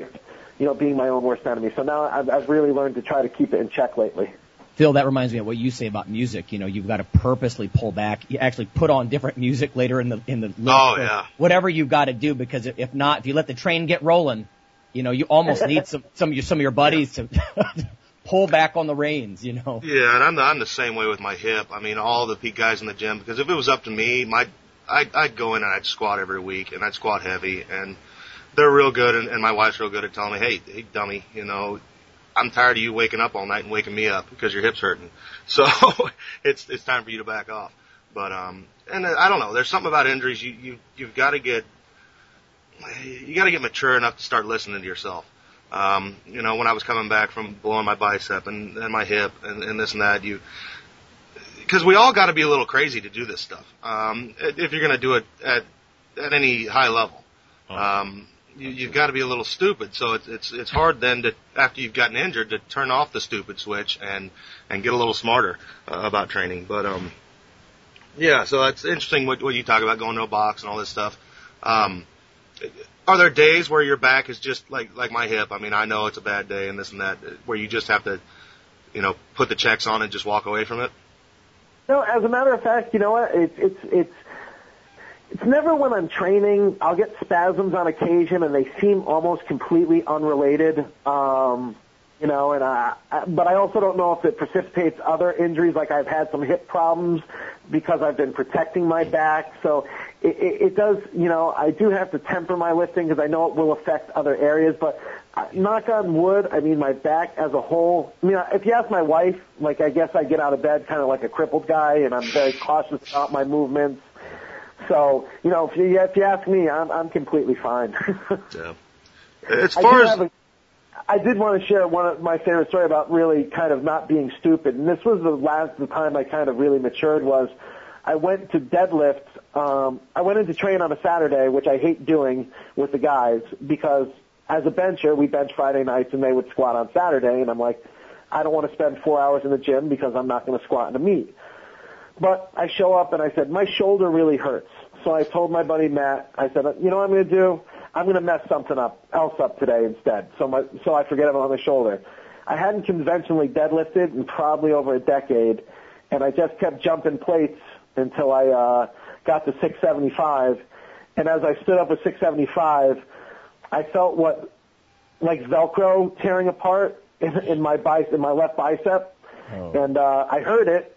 you know, being my own worst enemy. So now I've, I've really learned to try to keep it in check lately. Phil, that reminds me of what you say about music. You know, you've got to purposely pull back. You actually put on different music later in the in the oh, yeah. whatever you've got to do, because if not, if you let the train get rolling, you know, you almost need some some of your some of your buddies yeah. to pull back on the reins, you know. Yeah, and I'm the, I'm the same way with my hip. I mean, all the guys in the gym, because if it was up to me, my I'd, I'd go in and I'd squat every week, and I'd squat heavy, and they're real good, and, and my wife's real good at telling me, hey, hey, dummy, you know, I'm tired of you waking up all night and waking me up because your hip's hurting. So it's it's time for you to back off. But um, and I don't know, there's something about injuries you you you've got to get. You got to get mature enough to start listening to yourself. Um, you know, when I was coming back from blowing my bicep and, and my hip and, and this and that, you, because we all got to be a little crazy to do this stuff. Um, if you're going to do it at at any high level, um, you, you've got to be a little stupid. So it's it's it's hard then to, after you've gotten injured, to turn off the stupid switch and and get a little smarter uh, about training. But um, yeah, so it's interesting what, what you talk about going to a box and all this stuff. Um, Are there days where your back is just like, like my hip? I mean, I know it's a bad day and this and that, where you just have to, you know, put the checks on and just walk away from it? No, as a matter of fact, you know what? It's, it's, it's, it's never when I'm training. I'll get spasms on occasion and they seem almost completely unrelated. Um, you know, and I, I, but I also don't know if it precipitates other injuries. Like I've had some hip problems because I've been protecting my back. So it, it, it does, you know, I do have to temper my lifting because I know it will affect other areas. But uh, knock on wood, I mean, my back as a whole, I mean, if you ask my wife, like, I guess I get out of bed kind of like a crippled guy, and I'm very cautious about my movements. So, you know, if you, if you ask me, I'm, I'm completely fine. Yeah. As far as... I did want to share one of my favorite story about really kind of not being stupid. And this was the last the time I kind of really matured was I went to deadlift. Um, I went into train on a Saturday, which I hate doing with the guys because as a bencher, we bench Friday nights and they would squat on Saturday. And I'm like, I don't want to spend four hours in the gym because I'm not going to squat in a meet. But I show up and I said, my shoulder really hurts. So I told my buddy Matt, I said, you know what I'm going to do? I'm going to mess something up else up today instead, so my, so I forget about my shoulder. I hadn't conventionally deadlifted in probably over a decade, and I just kept jumping plates until I uh, got to six seventy-five. And as I stood up at six seventy-five, I felt what like Velcro tearing apart in, in my bice, in my left bicep, oh. and uh, I heard it,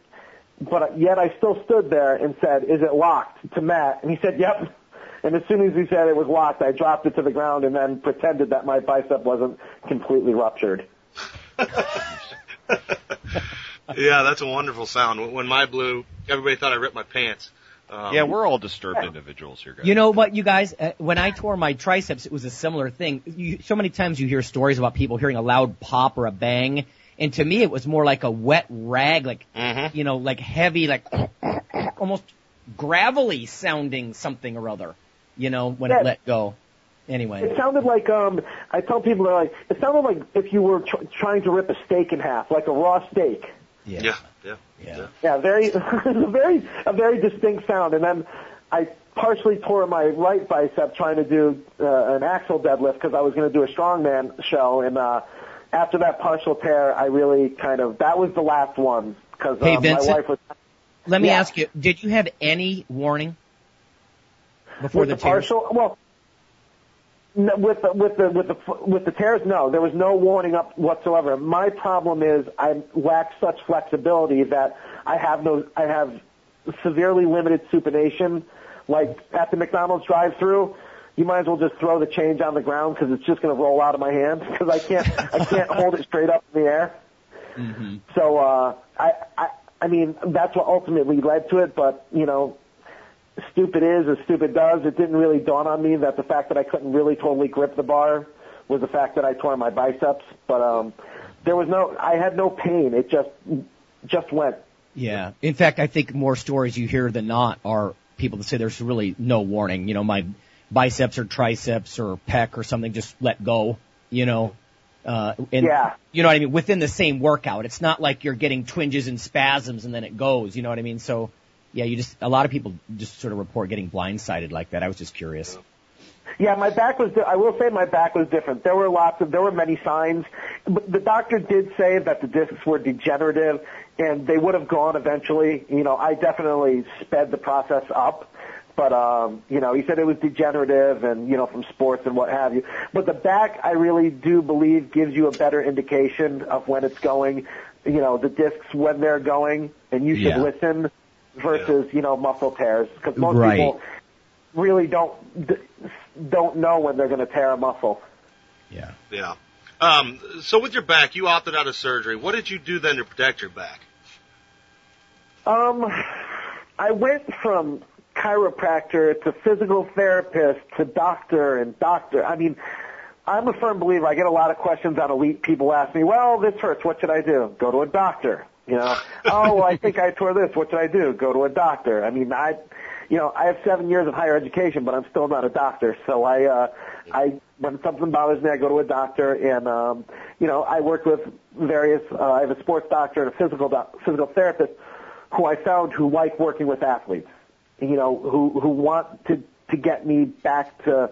but yet I still stood there and said, "Is it locked?" to Matt, and he said, "Yep." And as soon as he said it was locked, I dropped it to the ground and then pretended that my bicep wasn't completely ruptured. Yeah, that's a wonderful sound. When my blew, everybody thought I ripped my pants. Um, yeah, we're all disturbed yeah. individuals here, guys. You know what, you guys? Uh, when I tore my triceps, it was a similar thing. You, so many times you hear stories about people hearing a loud pop or a bang, and to me it was more like a wet rag, like, mm-hmm. you know, like heavy, like almost gravelly sounding something or other, you know, when yeah. it let go. Anyway. It sounded like, um, I tell people, they're like, it sounded like if you were tr- trying to rip a steak in half, like a raw steak. Yeah. Yeah. Yeah. Yeah. yeah very, a very, a very distinct sound. And then I partially tore my right bicep trying to do uh, an axle deadlift because I was going to do a strongman show. And, uh, after that partial tear, I really kind of, that was the last one because hey, um, my wife was. Let me yeah. ask you, did you have any warning before with the, the partial? Tears? Well, no, with the, with the with the with the tears, no, there was no warning up whatsoever. My problem is I lack such flexibility that I have no, I have severely limited supination. Like at the McDonald's drive-through, you might as well just throw the change on the ground because it's just going to roll out of my hand because I can't I can't hold it straight up in the air. Mm-hmm. So uh, I, I I mean that's what ultimately led to it. But you know, stupid is as stupid does. It didn't really dawn on me that the fact that I couldn't really totally grip the bar was the fact that I tore my biceps. But um, there was no I had no pain. It just just went. Yeah. In fact, I think more stories you hear than not are people that say there's really no warning. You know, my biceps or triceps or pec or something, just let go, you know. Uh, and yeah. You know what I mean? Within the same workout. It's not like you're getting twinges and spasms and then it goes, you know what I mean? So, yeah, you just, a lot of people just sort of report getting blindsided like that. I was just curious. Yeah, my back was, I will say my back was different. There were lots of, there were many signs. But the doctor did say that the discs were degenerative and they would have gone eventually. You know, I definitely sped the process up. But, um, you know, he said it was degenerative and, you know, from sports and what have you. But the back, I really do believe, gives you a better indication of when it's going, you know, the discs, when they're going, and you should yeah. listen versus, yeah. you know, muscle tears. Because most right. people really don't don't know when they're going to tear a muscle. Yeah. Yeah. Um, so with your back, you opted out of surgery. What did you do then to protect your back? Um, I went from chiropractor to physical therapist to doctor and doctor. I mean, I'm a firm believer. I get a lot of questions on Elite. People ask me, well, this hurts. What should I do? Go to a doctor. You know, oh, well, I think I tore this. What should I do? Go to a doctor. I mean, I, you know, I have seven years of higher education, but I'm still not a doctor. So I, uh, I, when something bothers me, I go to a doctor. And, um, you know, I work with various, uh, I have a sports doctor and a physical doc, physical therapist who I found who like working with athletes. You know, who who want to to get me back to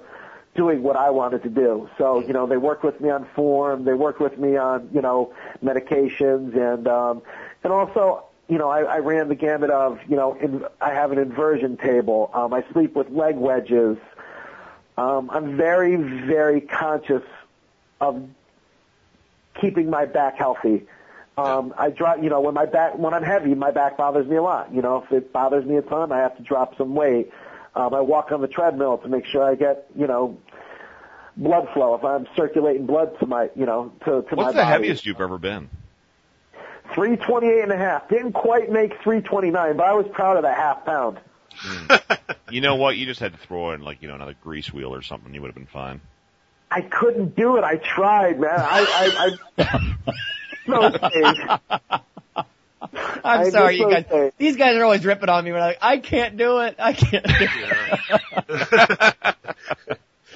doing what I wanted to do. So, you know, they work with me on form, they work with me on, you know, medications, and um, and also, you know, I, I ran the gamut of, you know, in, I have an inversion table, um, I sleep with leg wedges. Um, I'm very, very conscious of keeping my back healthy. Um, I drop, you know, when my back, when I'm heavy, my back bothers me a lot. You know, if it bothers me a ton, I have to drop some weight. Um, I walk on the treadmill to make sure I get, you know, blood flow. If I'm circulating blood to my, you know, to, to my body. What's the heaviest you've ever been? three twenty-eight and a half. Didn't quite make three twenty-nine, but I was proud of that half pound. Mm. You know what? You just had to throw in, like, you know, another grease wheel or something. You would have been fine. I couldn't do it. I tried, man. I, I, I... No, I'm I sorry, you guys. Things. These guys are always ripping on me. We're like, I can't do it. I can't do it.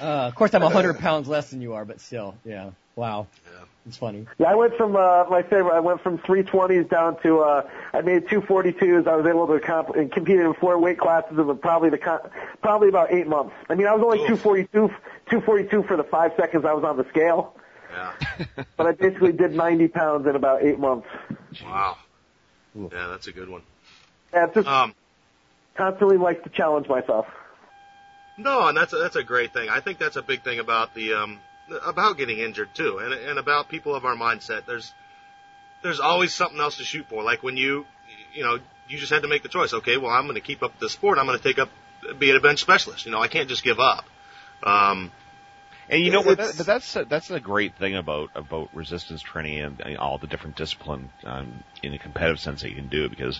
uh, of course, I'm one hundred pounds less than you are, but still, yeah. Wow. Yeah. It's funny. Yeah, I went from, uh, my favorite, I went from three twenties down to, uh, I made two forty-twos. I was able to comp- and compete in four weight classes in probably the, con- probably about eight months. I mean, I was only two forty-two, two forty-two for the five seconds I was on the scale. Yeah. But I basically did ninety pounds in about eight months. Wow. Yeah, that's a good one. Yeah, just um, constantly like to challenge myself. No, and that's a, that's a great thing. I think that's a big thing about the um about getting injured too, and and about people of our mindset. There's there's always something else to shoot for. Like when you you know you just had to make the choice. Okay, well I'm going to keep up the sport. I'm going to take up being a bench specialist. You know, I can't just give up. Um. And you know what? That, but that's a, that's a great thing about about resistance training and, and all the different discipline um, in a competitive sense that you can do, because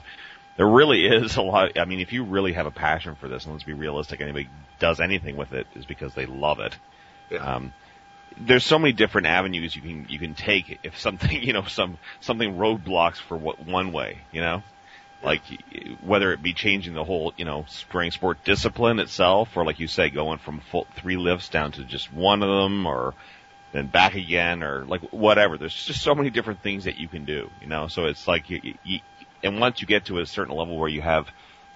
there really is a lot. I mean, if you really have a passion for this, and let's be realistic, anybody does anything with it is because they love it. Yeah. Um, there's so many different avenues you can you can take if something you know some something roadblocks for what, one way, you know. Like, whether it be changing the whole, you know, strength sport discipline itself, or like you say, going from full three lifts down to just one of them, or then back again, or like whatever. There's just so many different things that you can do, you know. So it's like, you, you, and once you get to a certain level where you have,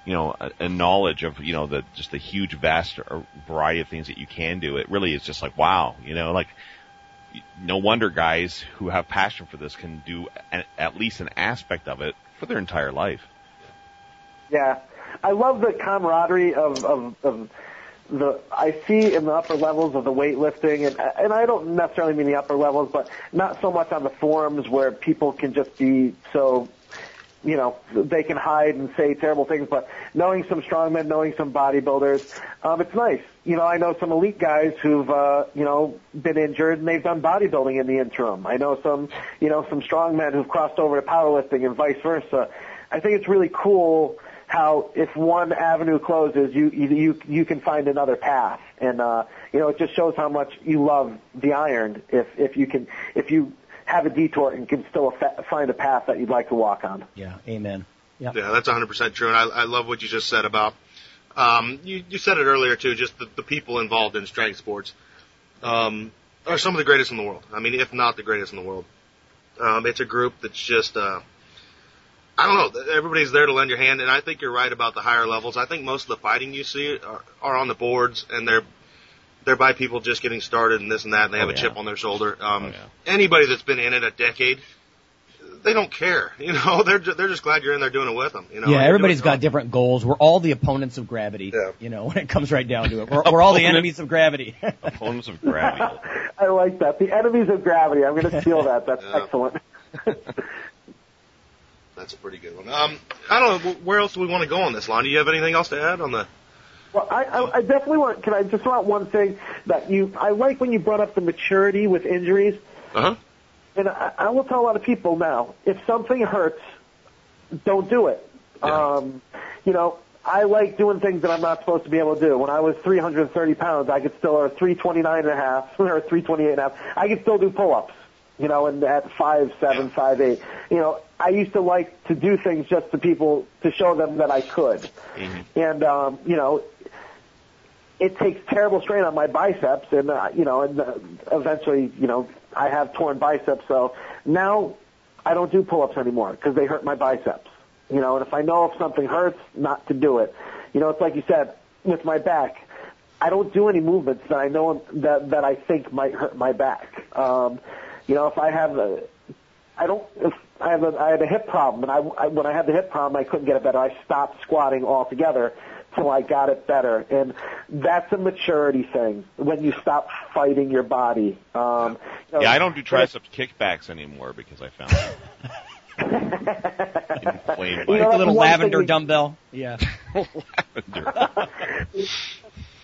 you know, a, a knowledge of, you know, the just the huge, vast variety of things that you can do, it really is just like, wow, you know, like, no wonder guys who have passion for this can do an, at least an aspect of it for their entire life. Yeah, I love the camaraderie of, of, of the I see in the upper levels of the weightlifting, and and I don't necessarily mean the upper levels, but not so much on the forums where people can just be so you know, they can hide and say terrible things, but knowing some strongmen, knowing some bodybuilders, um, it's nice. You know, I know some elite guys who've, uh, you know, been injured and they've done bodybuilding in the interim. I know some, you know, some strongmen who've crossed over to powerlifting and vice versa. I think it's really cool how if one avenue closes, you, you, you can find another path. And, uh, you know, it just shows how much you love the iron if, if you can, if you, have a detour and can still find a path that you'd like to walk on. Yeah, amen. Yep. Yeah, that's one hundred percent true, and I, I love what you just said about, um, you, you said it earlier, too, just the, the people involved in strength sports um, are some of the greatest in the world. I mean, if not the greatest in the world. Um, it's a group that's just, uh, I don't know, everybody's there to lend your hand, and I think you're right about the higher levels. I think most of the fighting you see are, are on the boards, and they're They're by people just getting started and this and that, and they have oh, yeah. a chip on their shoulder. Um, oh, yeah. Anybody that's been in it a decade, they don't care. You know, they're just, they're just glad you're in there doing it with them. You know, yeah, everybody's got different goals. We're all the opponents of gravity. Yeah. You know, when it comes right down to it, we're, we're all the enemies of gravity. Opponents of gravity. I like that. The enemies of gravity. I'm going to steal that. That's yeah. excellent. That's a pretty good one. Um, I don't know where else do we want to go on this, Lon. Do you have anything else to add on the? Well, I, I, I definitely want. Can I just want one thing that you? I like when you brought up the maturity with injuries. Uh huh. And I, I will tell a lot of people now: if something hurts, don't do it. Yeah. Um, you know, I like doing things that I'm not supposed to be able to do. When I was three hundred thirty pounds, I could still, or three twenty-nine and a half, or three twenty-eight and a half, I could still do pull-ups. You know, and at five seven, five eight, you know, I used to like to do things just to people to show them that I could, mm-hmm. and um, you know. It takes terrible strain on my biceps, and uh, you know, and uh, eventually, you know, I have torn biceps. So now I don't do pull-ups anymore because they hurt my biceps. You know, and if I know if something hurts, not to do it. You know, it's like you said with my back. I don't do any movements that I know that that I think might hurt my back. Um, you know, if I have a, I don't. If I have a, I had a hip problem, and I, I when I had the hip problem, I couldn't get it better. I stopped squatting altogether. Until I got it better, and that's a maturity thing when you stop fighting your body. Um, you know, yeah, I don't do triceps kickbacks anymore because I found it. You know, a little lavender we, dumbbell. Yeah, lavender.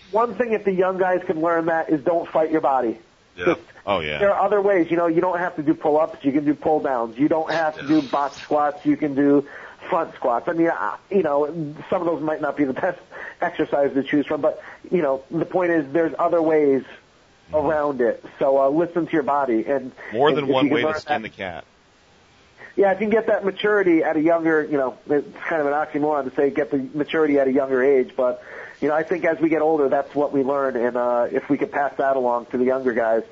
One thing if the young guys can learn that is don't fight your body. Yeah. Oh yeah. There are other ways. You know, you don't have to do pull-ups. You can do pull-downs. You don't have to yeah. do box squats. You can do front squats. I mean, you know, some of those might not be the best exercise to choose from, but, you know, the point is there's other ways around it. So uh, listen to your body. And more than one way to skin the cat. Yeah, if you can get that maturity at a younger, you know, it's kind of an oxymoron to say get the maturity at a younger age, but, you know, I think as we get older, that's what we learn, and uh, if we could pass that along to the younger guys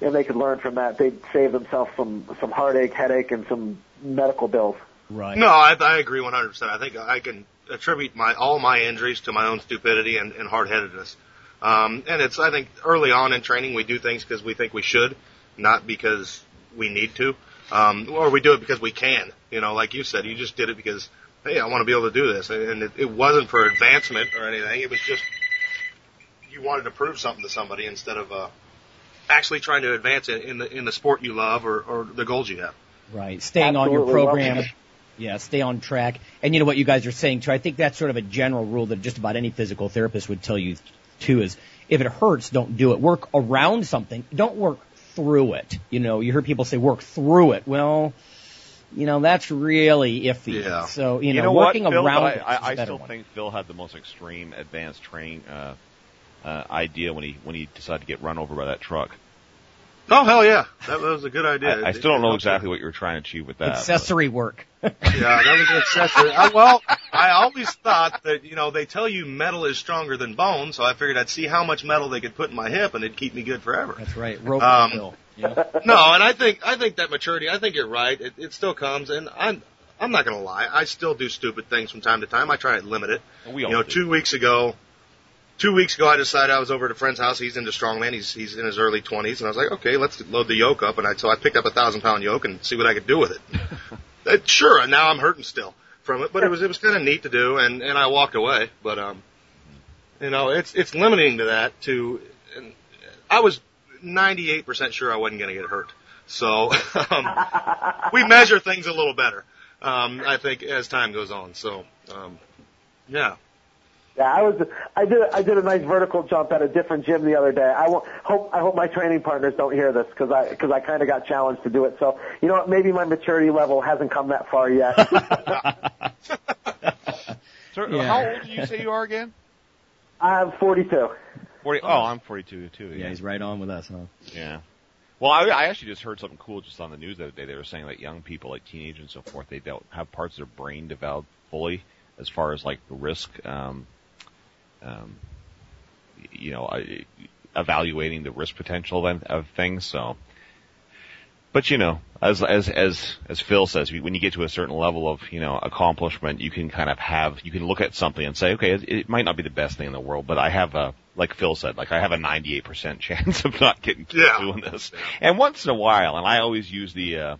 and they could learn from that, they'd save themselves some, some heartache, headache, and some medical bills. Right. No, I, I agree one hundred percent. I think I can attribute my all my injuries to my own stupidity and, and hard-headedness. Um, and it's, I think, early on in training we do things because we think we should, not because we need to. Um, or we do it because we can. You know, like you said, you just did it because, hey, I want to be able to do this. And it, it wasn't for advancement or anything. It was just you wanted to prove something to somebody instead of uh, actually trying to advance in, in, the, in the sport you love or, or the goals you have. Right. Staying Absolutely on your program. Yeah, stay on track. And you know what you guys are saying, too. I think that's sort of a general rule that just about any physical therapist would tell you, too, is if it hurts, don't do it. Work around something. Don't work through it. You know, you hear people say work through it. Well, you know, that's really iffy. Yeah. So, you, you know, know, working what, Phil, around I, it is I, I still one. think Phil had the most extreme advanced training uh, uh, idea when he, when he decided to get run over by that truck. Oh, hell yeah. That was a good idea. I, I still don't know exactly what you were trying to achieve with that. Accessory but. work. Yeah, that was accessory. I, well, I always thought that, you know, they tell you metal is stronger than bone, so I figured I'd see how much metal they could put in my hip and it'd keep me good forever. That's right. Rope um, and yeah. No, and I think, I think that maturity, I think you're right. It, it still comes, and I'm, I'm not going to lie. I still do stupid things from time to time. I try to limit it. We all you know, do. two weeks ago, Two weeks ago, I decided I was over at a friend's house. He's into strongman. He's he's in his early twenties, and I was like, okay, let's load the yoke up. And I so I picked up a thousand pound yoke and see what I could do with it. it sure, and now I'm hurting still from it, but it was it was kind of neat to do, and, and I walked away. But um, you know, it's it's limiting to that. To and I was ninety-eight percent sure I wasn't going to get hurt, so um, we measure things a little better. um, I think, as time goes on. So, um, yeah. Yeah, I was. I did. I did a nice vertical jump at a different gym the other day. I won't, hope. I hope my training partners don't hear this because I because I kind of got challenged to do it. So you know what? Maybe my maturity level hasn't come that far yet. Sir, yeah. How old do you say you are again? I'm forty-two. Forty. Oh, I'm forty-two too. Yeah, yeah, he's right on with us, huh? Yeah. Well, I, I actually just heard something cool just on the news the other day. They were saying that young people, like teenagers and so forth, they don't have parts of their brain developed fully as far as like the risk. Um, Um, you know, evaluating the risk potential of things. So, but you know, as as as as Phil says, when you get to a certain level of you know accomplishment, you can kind of have you can look at something and say, okay, it, it might not be the best thing in the world, but I have a like Phil said, like I have a ninety-eight percent chance of not getting killed yeah. doing this. And once in a while, and I always use the. uh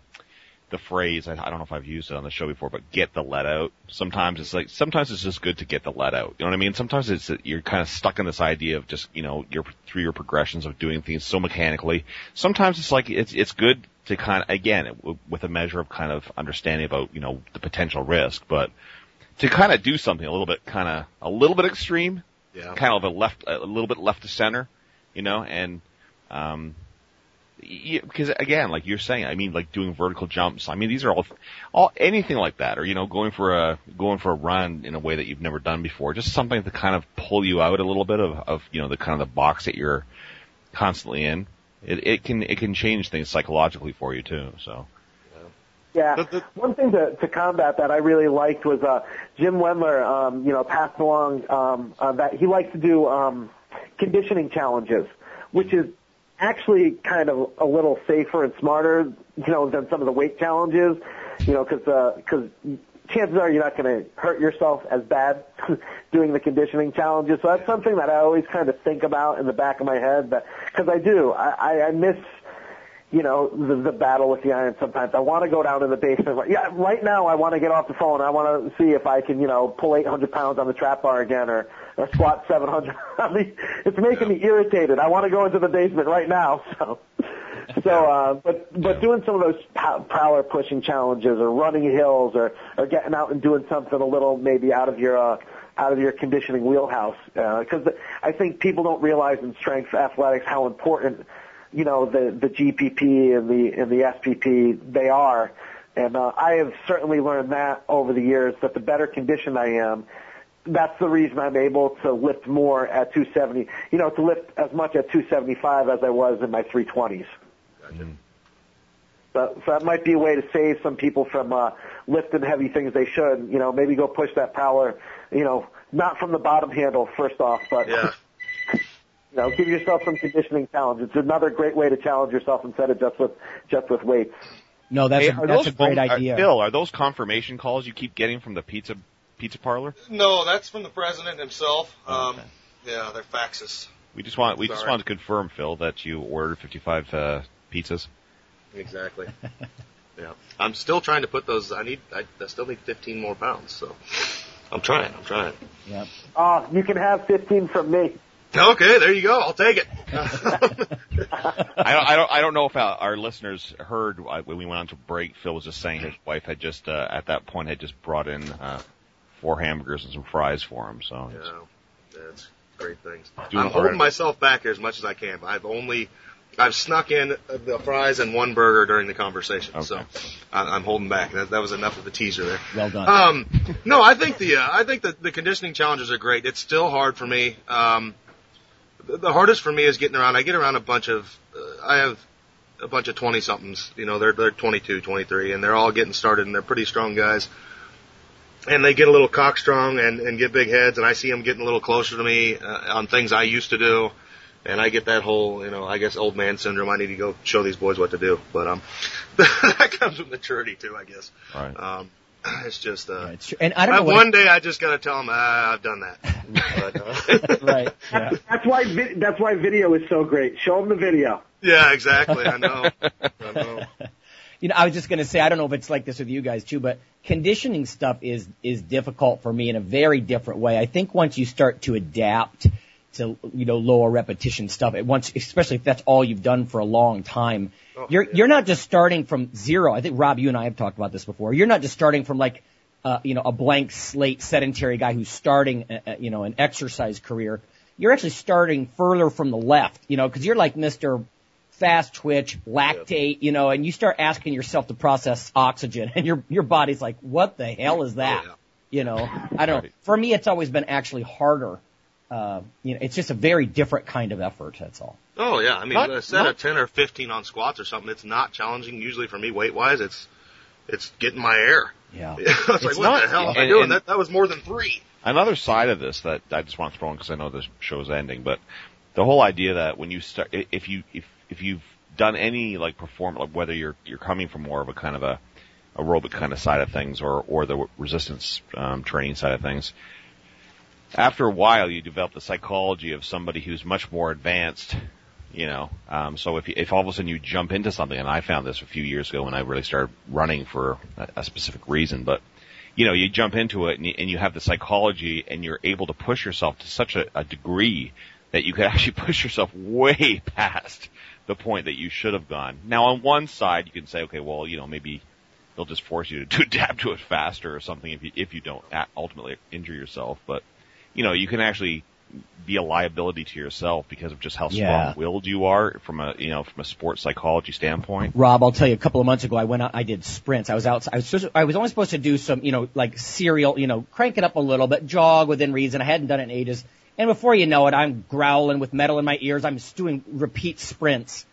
The phrase, I, I don't know if I've used it on the show before, but get the let out. Sometimes it's like, sometimes it's just good to get the let out. You know what I mean? Sometimes it's, you're kind of stuck in this idea of just, you know, your, through your progressions of doing things so mechanically. Sometimes it's like, it's, it's good to kind of, again, it, with a measure of kind of understanding about, you know, the potential risk, but to kind of do something a little bit kind of, a little bit extreme, yeah. kind of a left, a little bit left to center, you know, and, um, Yeah, because again, like you're saying, I mean, like doing vertical jumps. I mean, these are all, all anything like that, or you know, going for a going for a run in a way that you've never done before. Just something to kind of pull you out a little bit of, of you know, the kind of the box that you're constantly in. It, it can it can change things psychologically for you too. So. Yeah, one thing to, to combat that I really liked was uh, Jim Wendler. Um, you know, passed along um, uh, that he liked to do um, conditioning challenges, which is. Actually kind of a little safer and smarter, you know, than some of the weight challenges, you know, because uh, cause chances are you're not going to hurt yourself as bad doing the conditioning challenges. So that's something that I always kind of think about in the back of my head, because I do. I, I, I miss, you know, the, the battle with the iron sometimes. I want to go down to the basement. Like, yeah, right now I want to get off the phone. I want to see if I can, you know, pull eight hundred pounds on the trap bar again or – or squat seven hundred. I mean, it's making yeah. me irritated. I want to go into the basement right now. So, so, uh, but, but yeah. doing some of those power pushing challenges or running hills or, or getting out and doing something a little maybe out of your, uh, out of your conditioning wheelhouse. Uh, cause I think people don't realize in strength athletics how important, you know, the, the G P P and the, and the S P P they are. And, uh, I have certainly learned that over the years that the better conditioned I am, that's the reason I'm able to lift more at two seventy, you know, to lift as much at two seventy-five as I was in my three twenties. Gotcha. So, so that might be a way to save some people from uh, lifting heavy things they should, you know, maybe go push that power, you know, not from the bottom handle first off, but, yeah. you know, give yourself some conditioning challenge. It's another great way to challenge yourself instead of just with, just with weights. No, that's, hey, a, that's a great phone, idea. Are, Bill, are those confirmation calls you keep getting from the pizza Pizza parlor? No, that's from the president himself. Um, okay. Yeah, they're faxes. We just want we Sorry. just want to confirm, Phil, that you ordered fifty-five uh, pizzas. Exactly. yeah, I'm still trying to put those. I need. I, I still need fifteen more pounds. So I'm trying. I'm trying. Yeah. Oh, you can have fifteen from me. Okay, there you go. I'll take it. I don't. I don't. I don't know if our listeners heard when we went on to break. Phil was just saying his wife had just uh, at that point had just brought in. Uh, Four hamburgers and some fries for him. So yeah, that's great things. I'm holding myself back here as much as I can. But I've only, I've snuck in the fries and one burger during the conversation. Okay. So I'm holding back. That, that was enough of a teaser there. Well done. Um, no, I think the uh, I think the, the conditioning challenges are great. It's still hard for me. Um, the, the hardest for me is getting around. I get around a bunch of. Uh, I have a bunch of twenty somethings. You know, they're they're twenty-two, twenty-three, and they're all getting started, and they're pretty strong guys. And they get a little cockstrong and, and get big heads, and I see them getting a little closer to me uh, on things I used to do, and I get that whole, you know, I guess old man syndrome. I need to go show these boys what to do, but um, that comes with maturity too, I guess. Right. Um, it's just uh, yeah, it's and I don't know I, one day I just gotta tell them ah, I've done that. but, uh, right. Yeah. That's, that's why vid- that's why video is so great. Show them the video. Yeah, exactly. I know. I know. You know, I was just going to say, I don't know if it's like this with you guys too, but conditioning stuff is is difficult for me in a very different way. I think once you start to adapt to, you know, lower repetition stuff at once, especially if that's all you've done for a long time. Oh, you're, yeah. you're not just starting from zero. I think, Rob, you and I have talked about this before. You're not just starting from like, uh, you know, a blank slate sedentary guy who's starting, a, a, you know, an exercise career. You're actually starting further from the left, you know, because you're like Mister Fast twitch, lactate, you know, and you start asking yourself to process oxygen, and your your body's like, what the hell is that? Oh, yeah. You know, I don't know. For me, it's always been actually harder. Uh, you know, it's just a very different kind of effort, that's all. Oh, yeah. I mean, not, a set not, of ten or fifteen on squats or something, it's not challenging. Usually for me, weight-wise, it's it's getting my air. Yeah. It's, it's like, not, what the hell am and, I doing? That, that was more than three. Another side of this that I just want to throw in because I know this show's ending, but the whole idea that when you start, if you, if, if you've done any like perform, like whether you're, you're coming from more of a kind of a aerobic kind of side of things or, or the resistance, um, training side of things, after a while you develop the psychology of somebody who's much more advanced, you know, um, so if you, if all of a sudden you jump into something, and I found this a few years ago when I really started running for a, a specific reason, but you know, you jump into it and you, and you have the psychology and you're able to push yourself to such a, a degree that you could actually push yourself way past the point that you should have gone. Now, on one side, you can say, okay, well, you know, maybe they'll just force you to adapt to it faster or something if you, if you don't ultimately injure yourself. But, you know, you can actually be a liability to yourself because of just how yeah. strong-willed you are from a, you know, from a sports psychology standpoint. Rob, I'll tell you, a couple of months ago, I went out, I did sprints. I was out, I was supposed to, I was only supposed to do some, you know, like serial, you know, crank it up a little bit, jog within reason. I hadn't done it in ages. And before you know it, I'm growling with metal in my ears. I'm just doing repeat sprints.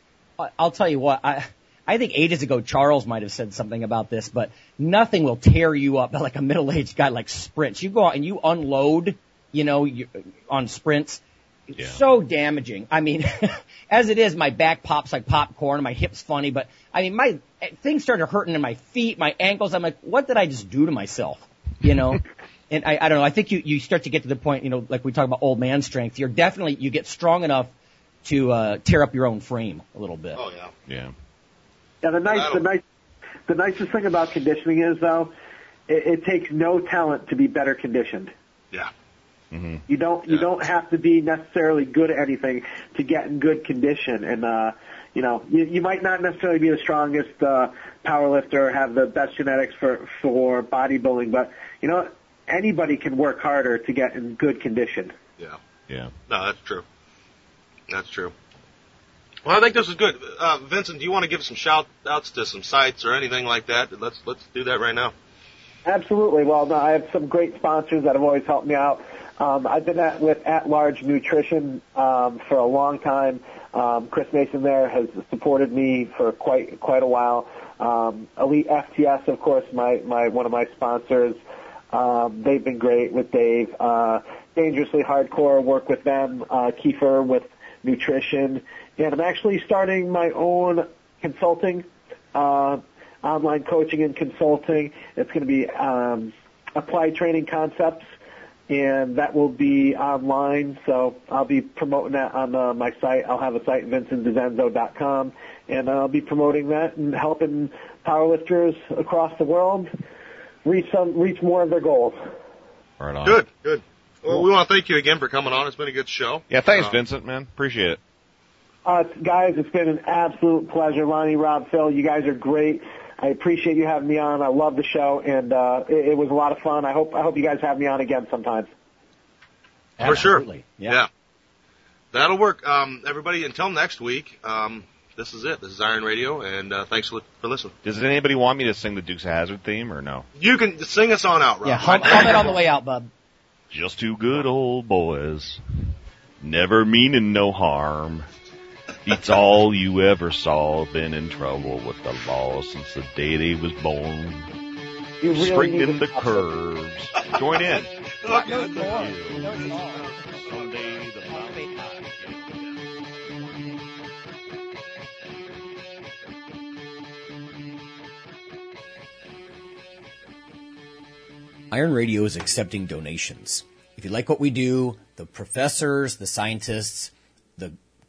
I'll tell you what, I, I think ages ago, Charles might have said something about this, but nothing will tear you up like a middle-aged guy like sprints. You go out and you unload, you know, you, on sprints. It's yeah. so damaging. I mean, as it is, my back pops like popcorn, my hips funny, but I mean, my things started hurting in my feet, my ankles. I'm like, what did I just do to myself? You know? And I, I don't know, I think you, you start to get to the point, you know, like we talk about old man strength. You're definitely, you get strong enough to uh, tear up your own frame a little bit. Oh, yeah. Yeah. Yeah, the, nice, the, nice, the nicest thing about conditioning is, though, it, it takes no talent to be better conditioned. Yeah. Mm-hmm. You don't you yeah. don't have to be necessarily good at anything to get in good condition. And, uh, you know, you, you might not necessarily be the strongest uh, power lifter or have the best genetics for, for bodybuilding, but, you know, anybody can work harder to get in good condition. Yeah. Yeah. No, that's true. That's true. Well, I think this is good. Uh, Vincent, do you want to give some shout-outs to some sites or anything like that? Let's let's do that right now. Absolutely. Well, no, I have some great sponsors that have always helped me out. Um, I've been at, with At Large Nutrition um, for a long time. Um, Chris Mason there has supported me for quite quite a while. Um, Elite F T S, of course, my, my one of my sponsors. Um, they've been great with Dave. Uh, Dangerously Hardcore, work with them. Uh, Kiefer with nutrition. And I'm actually starting my own consulting, uh, online coaching and consulting. It's going to be um, Applied Training Concepts, and that will be online. So I'll be promoting that on uh, my site. I'll have a site, Vincent Dizenzo dot com, and I'll be promoting that and helping powerlifters across the world reach some, reach more of their goals. Right on. Good, good. Well, we want to thank you again for coming on. It's been a good show. Yeah, thanks, uh, Vincent, man. Appreciate it. Uh, guys, it's been an absolute pleasure. Lonnie, Rob, Phil, you guys are great. I appreciate you having me on. I love the show, and uh, it, it was a lot of fun. I hope I hope you guys have me on again sometime. Absolutely. For sure. Yeah. yeah. That'll work. Um, everybody, until next week, um, this is it. This is Iron Radio, and uh, thanks for listening. Does anybody want me to sing the Dukes of Hazzard theme or no? You can sing us on out, Rob. Yeah, hum it on the way out, bub. Just two good old boys, never meaning no harm. It's all you ever saw, been in trouble with the law since the day they was born. Really straightening the curves. Join in. Not no, no, no, no, no. Someday the Iron Radio is accepting donations. If you like what we do, the professors, the scientists, the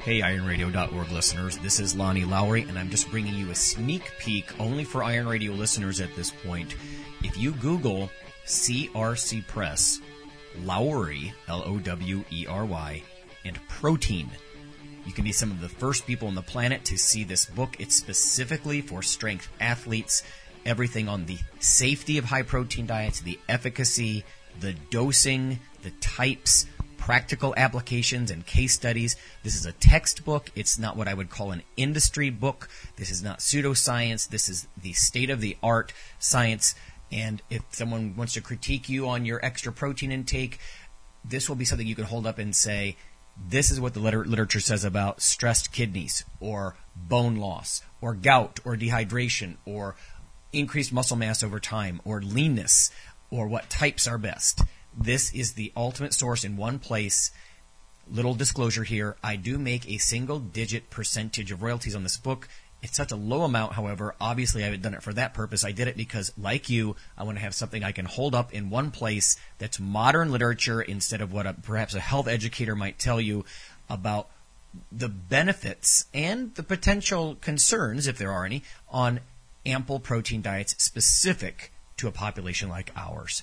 Hey, iron radio dot org listeners, this is Lonnie Lowery, and I'm just bringing you a sneak peek only for Iron Radio listeners at this point. If you Google C R C Press, Lowery, L O W E R Y, and protein, you can be some of the first people on the planet to see this book. It's specifically for strength athletes. Everything on the safety of high-protein diets, the efficacy, the dosing, the types, practical applications, and case studies. This is a textbook. It's not what I would call an industry book. This is not pseudoscience. This is the state-of-the-art science. And if someone wants to critique you on your extra protein intake, this will be something you can hold up and say, this is what the literature says about stressed kidneys or bone loss or gout or dehydration or increased muscle mass over time or leanness or what types are best. This is the ultimate source in one place. Little disclosure here, I do make a single-digit percentage of royalties on this book. It's such a low amount, however, obviously I haven't done it for that purpose. I did it because, like you, I want to have something I can hold up in one place that's modern literature instead of what a, perhaps a health educator might tell you about the benefits and the potential concerns, if there are any, on ample protein diets specific to a population like ours.